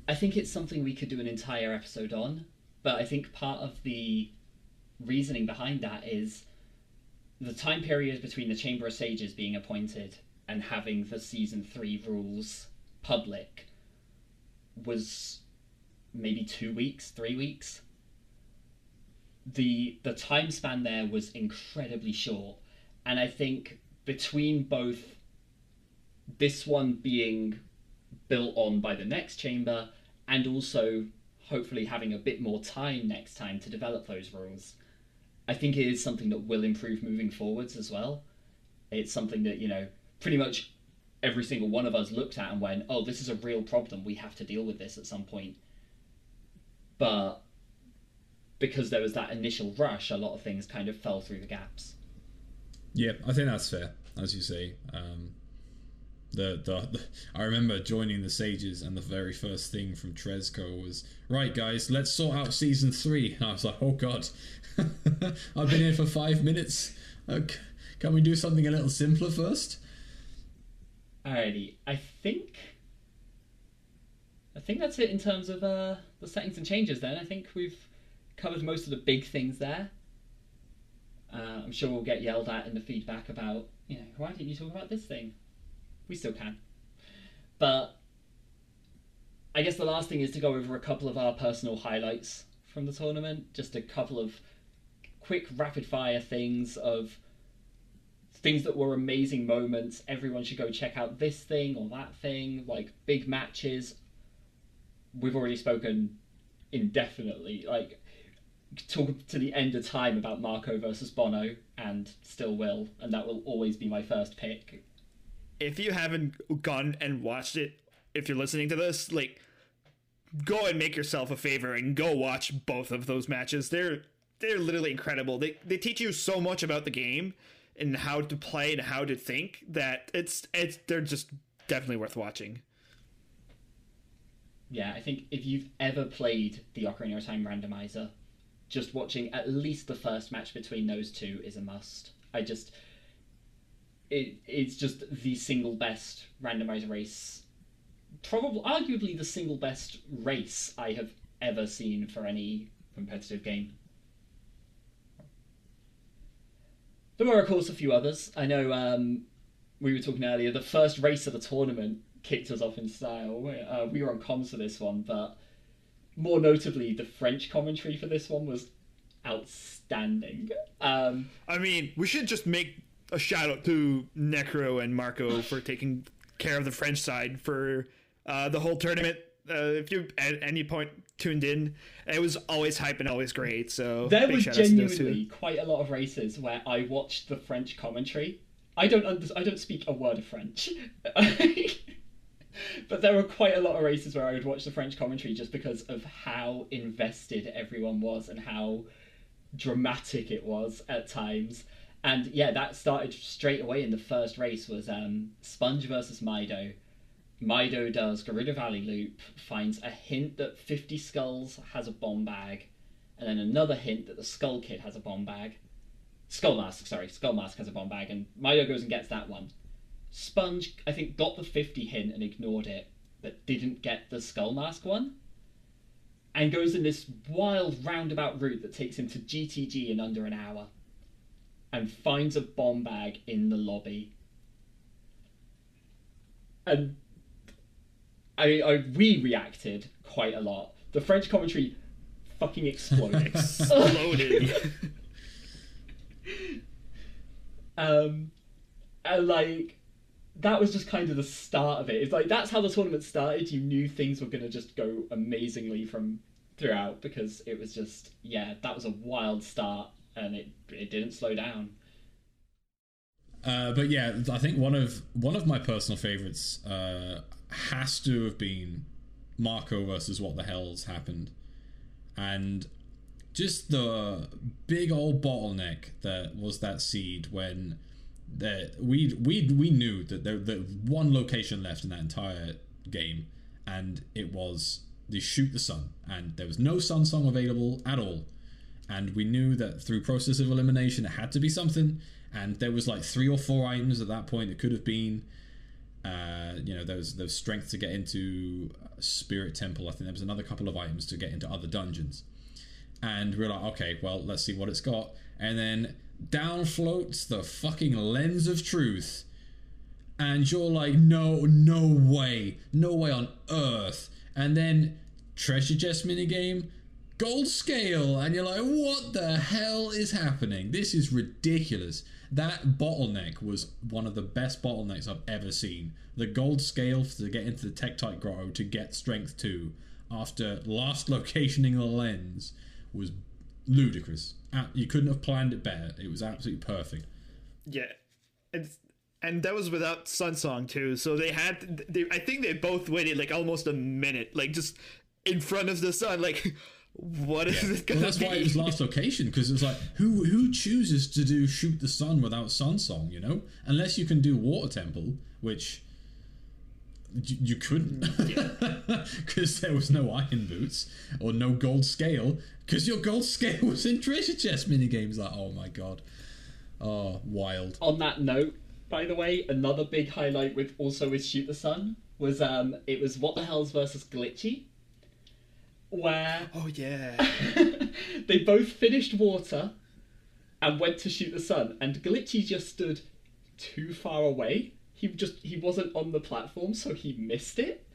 I think it's something we could do an entire episode on. But I think part of the reasoning behind that is the time period between the Chamber of Sages being appointed and having the Season 3 rules public was maybe 2 weeks, 3 weeks. The time span there was incredibly short. And I think between both this one being built on by the next Chamber and also hopefully having a bit more time next time to develop those rules, I think it is something that will improve moving forwards as well. It's something that, you know, pretty much every single one of us looked at and went, oh, this is a real problem, we have to deal with this at some point. But because there was that initial rush, a lot of things kind of fell through the gaps. Yeah, I think that's fair, as you say. I remember joining the Sages, and the very first thing from Trezco was, right guys, let's sort out Season 3. And I was like, oh god, I've been here for 5 minutes. Can we do something a little simpler first? Alrighty, I think that's it in terms of the settings and changes then. I think we've covered most of the big things there. I'm sure we'll get yelled at in the feedback about, you know, why didn't you talk about this thing? We still can. But I guess the last thing is to go over a couple of our personal highlights from the tournament. Just a couple of quick rapid-fire things of things that were amazing moments. Everyone should go check out this thing or that thing. Like, big matches. We've already spoken indefinitely. Like, talk to the end of time about Marco versus Bono, and still will. And that will always be my first pick. If you haven't gone and watched it, if you're listening to this, like, go and make yourself a favor and go watch both of those matches. They're literally incredible. They teach you so much about the game and how to play and how to think that it's they're just definitely worth watching. Yeah, I think if you've ever played the Ocarina of Time Randomizer, just watching at least the first match between those two is a must. It's just the single best randomized race, probably arguably the single best race I have ever seen for any competitive game. There were, of course, a few others. I know we were talking earlier, the first race of the tournament kicked us off in style. We were on comms for this one, but more notably, the French commentary for this one was outstanding. I mean, we should just make a shout out to Necro and Marco for taking care of the French side for the whole tournament. If you at any point tuned in, it was always hype and always great. So there was genuinely quite a lot of races where I watched the French commentary. I don't speak a word of French, but there were quite a lot of races where I would watch the French commentary just because of how invested everyone was and how dramatic it was at times. And yeah, that started straight away in the first race was Sponge versus Mido. Mido does Gorilla Valley Loop, finds a hint that 50 Skulls has a bomb bag, and then another hint that the Skull Kid has a bomb bag. Skull Mask has a bomb bag, and Mido goes and gets that one. Sponge, I think, got the 50 hint and ignored it, but didn't get the Skull Mask one, and goes in this wild roundabout route that takes him to GTG in under an hour, and finds a bomb bag in the lobby. And we reacted quite a lot. The French commentary fucking exploded. And like that was just kind of the start of it. It's like that's how the tournament started. You knew things were gonna just go amazingly from throughout because it was just that was a wild start and it didn't slow down. But yeah, I think one of my personal favorites has to have been Marco versus What the Hell's Happened, and just the big old bottleneck that was that seed when we knew that there was one location left in that entire game, and it was the Shoot the Sun, and there was no Sun Song available at all, and we knew that through process of elimination it had to be something, and there was like 3 or 4 items at that point it could have been. There was strength to get into Spirit Temple. I think there was another couple of items to get into other dungeons. And we were like, okay, well, let's see what it's got. And then down floats the fucking Lens of Truth. And you're like, no way on earth. And then Treasure Chest minigame, Gold Scale. And you're like, what the hell is happening? This is ridiculous. That bottleneck was one of the best bottlenecks I've ever seen. The Gold Scale to get into the Tektite Grotto to get Strength 2 after last locationing the Lens was ludicrous. You couldn't have planned it better. It was absolutely perfect. Yeah. And that was without Sunsong too. So I think they both waited like almost a minute, like just in front of the sun, like... What is this gonna be? That's why it was last location, because it was like who chooses to do Shoot the Sun without Sunsong, you know? Unless you can do Water Temple, which you couldn't, because there was no Iron Boots or no Gold Scale, because your Gold Scale was in Treasure Chest minigames. Like, oh my god, oh wild. On that note, by the way, another big highlight with Shoot the Sun was it was What the Hell's versus Glitchy. Where they both finished Water and went to Shoot the Sun, and Glitchy just stood too far away. He wasn't on the platform, so he missed it,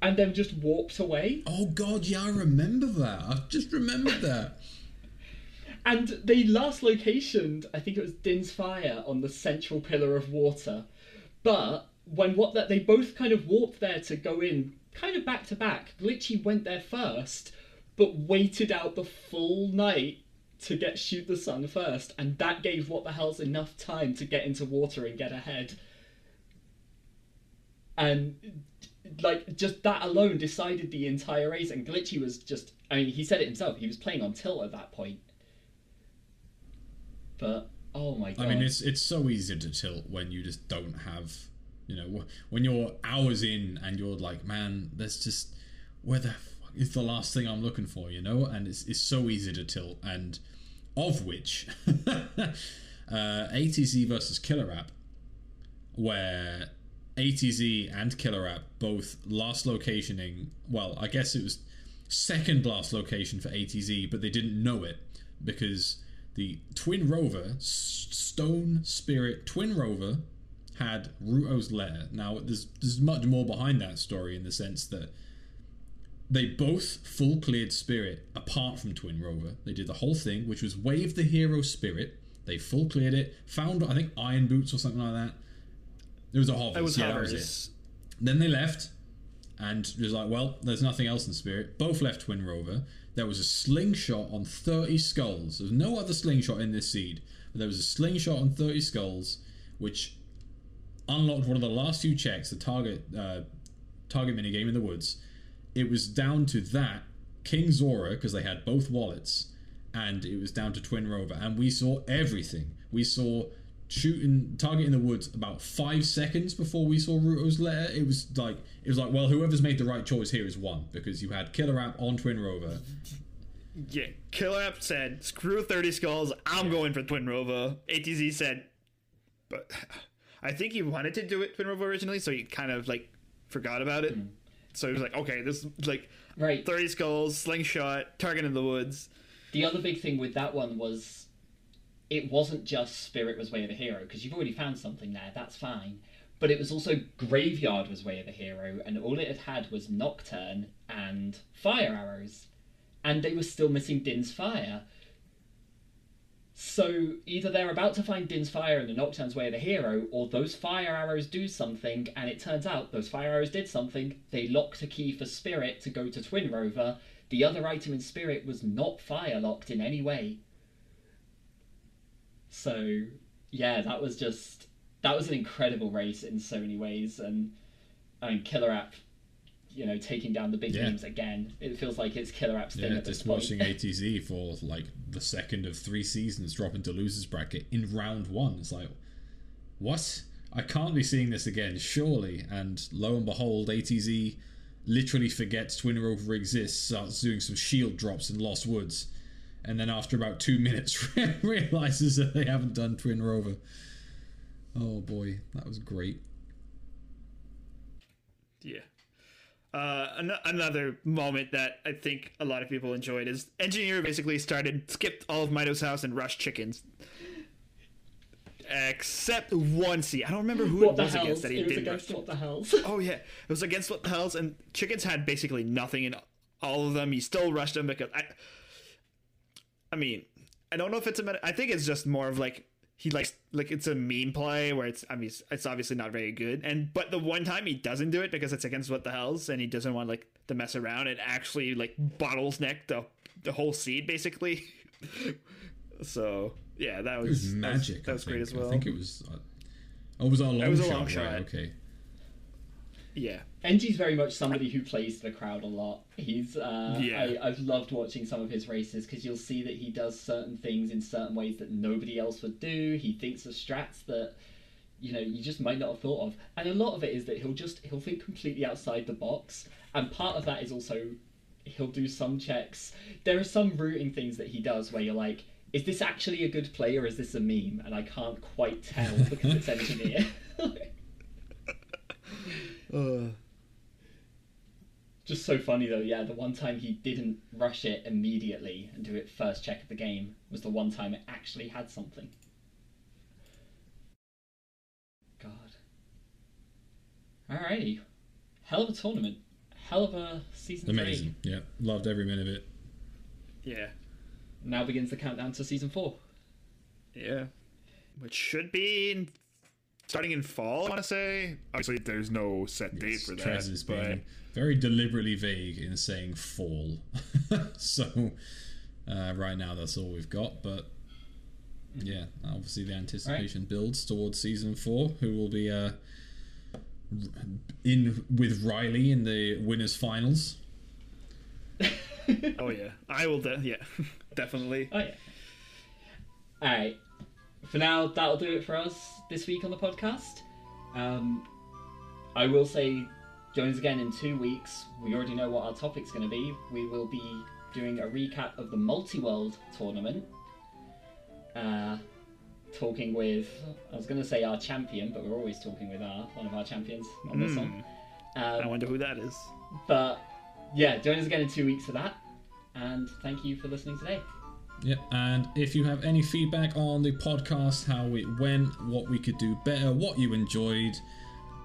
and then just warped away. Oh god, yeah, I remember that. I just remembered that. And they last locationed, I think it was Din's Fire on the central pillar of Water, but when they both kind of warped there to go in. Kind of back to back. Glitchy went there first, but waited out the full night to get Shoot the Sun first, and that gave What the Hell's enough time to get into Water and get ahead. And like just that alone decided the entire race. And Glitchy was just, I mean, he said it himself, he was playing on tilt at that point. But oh my god! I mean, it's so easy to tilt when you just don't have. You know, when you're hours in and you're like, man, that's just, where the fuck is the last thing I'm looking for, you know? And it's so easy to tilt, and of which, ATZ versus Killer App, where ATZ and Killer App both last locationing, well, I guess it was second last location for ATZ, but they didn't know it because the Twin Rover, Stone Spirit Twin Rover, had Rudo's letter. Now, there's much more behind that story in the sense that they both full cleared Spirit apart from Twin Rover. They did the whole thing, which was Way of the Hero Spirit. They full cleared it, found, I think, iron boots or something like that. It was a hobbit. That was it. Then they left, and it was like, well, there's nothing else in Spirit. Both left Twin Rover. There was a slingshot on 30 skulls. There's no other slingshot in this seed, but there was a slingshot on 30 skulls, which unlocked one of the last few checks, the target minigame in the woods. It was down to that, King Zora, because they had both wallets, and it was down to Twin Rover, and we saw everything. We saw target in the woods about 5 seconds before we saw Ruto's letter. It was like, well, whoever's made the right choice here is one, because you had Killer App on Twin Rover. Yeah, Killer App said, screw 30 skulls, I'm going for Twin Rover. ATZ said, but I think he wanted to do it Twin Rover originally, so he kind of like forgot about it. Mm. So he was like, okay, this is like right. 30 skulls, slingshot, target in the woods. The other big thing with that one was, it wasn't just Spirit was Way of the Hero, because you've already found something there, that's fine. But it was also Graveyard was Way of the Hero, and all it had was Nocturne and Fire Arrows. And they were still missing Din's Fire. So either they're about to find Din's Fire and the Nocturne's Way of the Hero, or those Fire Arrows do something, and it turns out those Fire Arrows did something. They locked a key for Spirit to go to Twin Rover. The other item in Spirit was not fire locked in any way. So, yeah, that was an incredible race in so many ways, and I mean, Killer App, you know, taking down the big names again. It feels like it's Killer App's thing at this point. Just watching ATZ for like the second of 3 seasons drop into losers bracket in round 1. It's like, what? I can't be seeing this again, surely. And lo and behold, ATZ literally forgets Twin Rover exists, starts doing some shield drops in Lost Woods. And then after about 2 minutes, realizes that they haven't done Twin Rover. Oh boy, that was great. Yeah. Another moment that I think a lot of people enjoyed is Engineer basically skipped all of Mido's house and rushed Chickens. Except one seed. I don't remember who it was against that he didn't rush. It was against What the Hells. Oh yeah, it was against What the Hells, and Chickens had basically nothing in all of them. He still rushed them because... I mean, I don't know if it's I think it's just more of like he likes, like it's a meme play where it's, I mean, it's obviously not very good. But the one time he doesn't do it because it's against What the Hells and he doesn't want like to mess around, it actually like bottlenecked the whole seed basically. So yeah, that was magic. That was great as well. I think it was. Oh, was our long shot? It was a long shot. Right, okay. Yeah. Enji's very much somebody who plays the crowd a lot. He's I've loved watching some of his races because you'll see that he does certain things in certain ways that nobody else would do. He thinks of strats that, you know, you just might not have thought of. And a lot of it is that he'll think completely outside the box. And part of that is also he'll do some checks. There are some routing things that he does where you're like, is this actually a good play or is this a meme? And I can't quite tell because it's Engineer. Just so funny though, yeah, the one time he didn't rush it immediately and do it first check of the game was the one time it actually had something. God. Alrighty. Hell of a tournament. Hell of a season 3. Amazing, yeah. Loved every minute of it. Yeah. Now begins the countdown to season 4. Yeah. Which should be starting in fall, I want to say. Obviously, there's no set date for that. Trez is being very deliberately vague in saying fall. So, right now, that's all we've got. But, yeah, obviously the anticipation builds towards Season 4, who will be in with Riley in the winners' finals. Oh, yeah. I will, definitely. Oh, yeah. All right. For now, that'll do it for us this week on the podcast. I will say, join us again in 2 weeks. We already know what our topic's going to be. We will be doing a recap of the Multi-World tournament. Talking with, I was going to say our champion, but we're always talking with one of our champions on this one. I wonder who that is. But yeah, join us again in 2 weeks for that. And thank you for listening today. Yeah, and if you have any feedback on the podcast, how it went, what we could do better, what you enjoyed,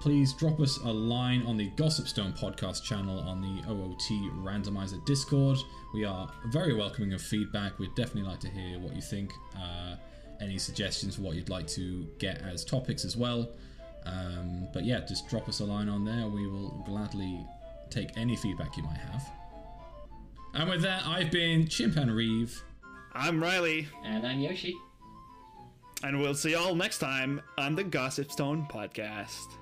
please drop us a line on the Gossip Stone Podcast channel on the OOT Randomizer Discord. We are very welcoming of feedback. We'd definitely like to hear what you think. Any suggestions for what you'd like to get as topics as well. But yeah, just drop us a line on there. We will gladly take any feedback you might have. And with that, I've been Chimpan Reeve. I'm Riley. And I'm Yoshi. And we'll see y'all next time on the Gossip Stone Podcast.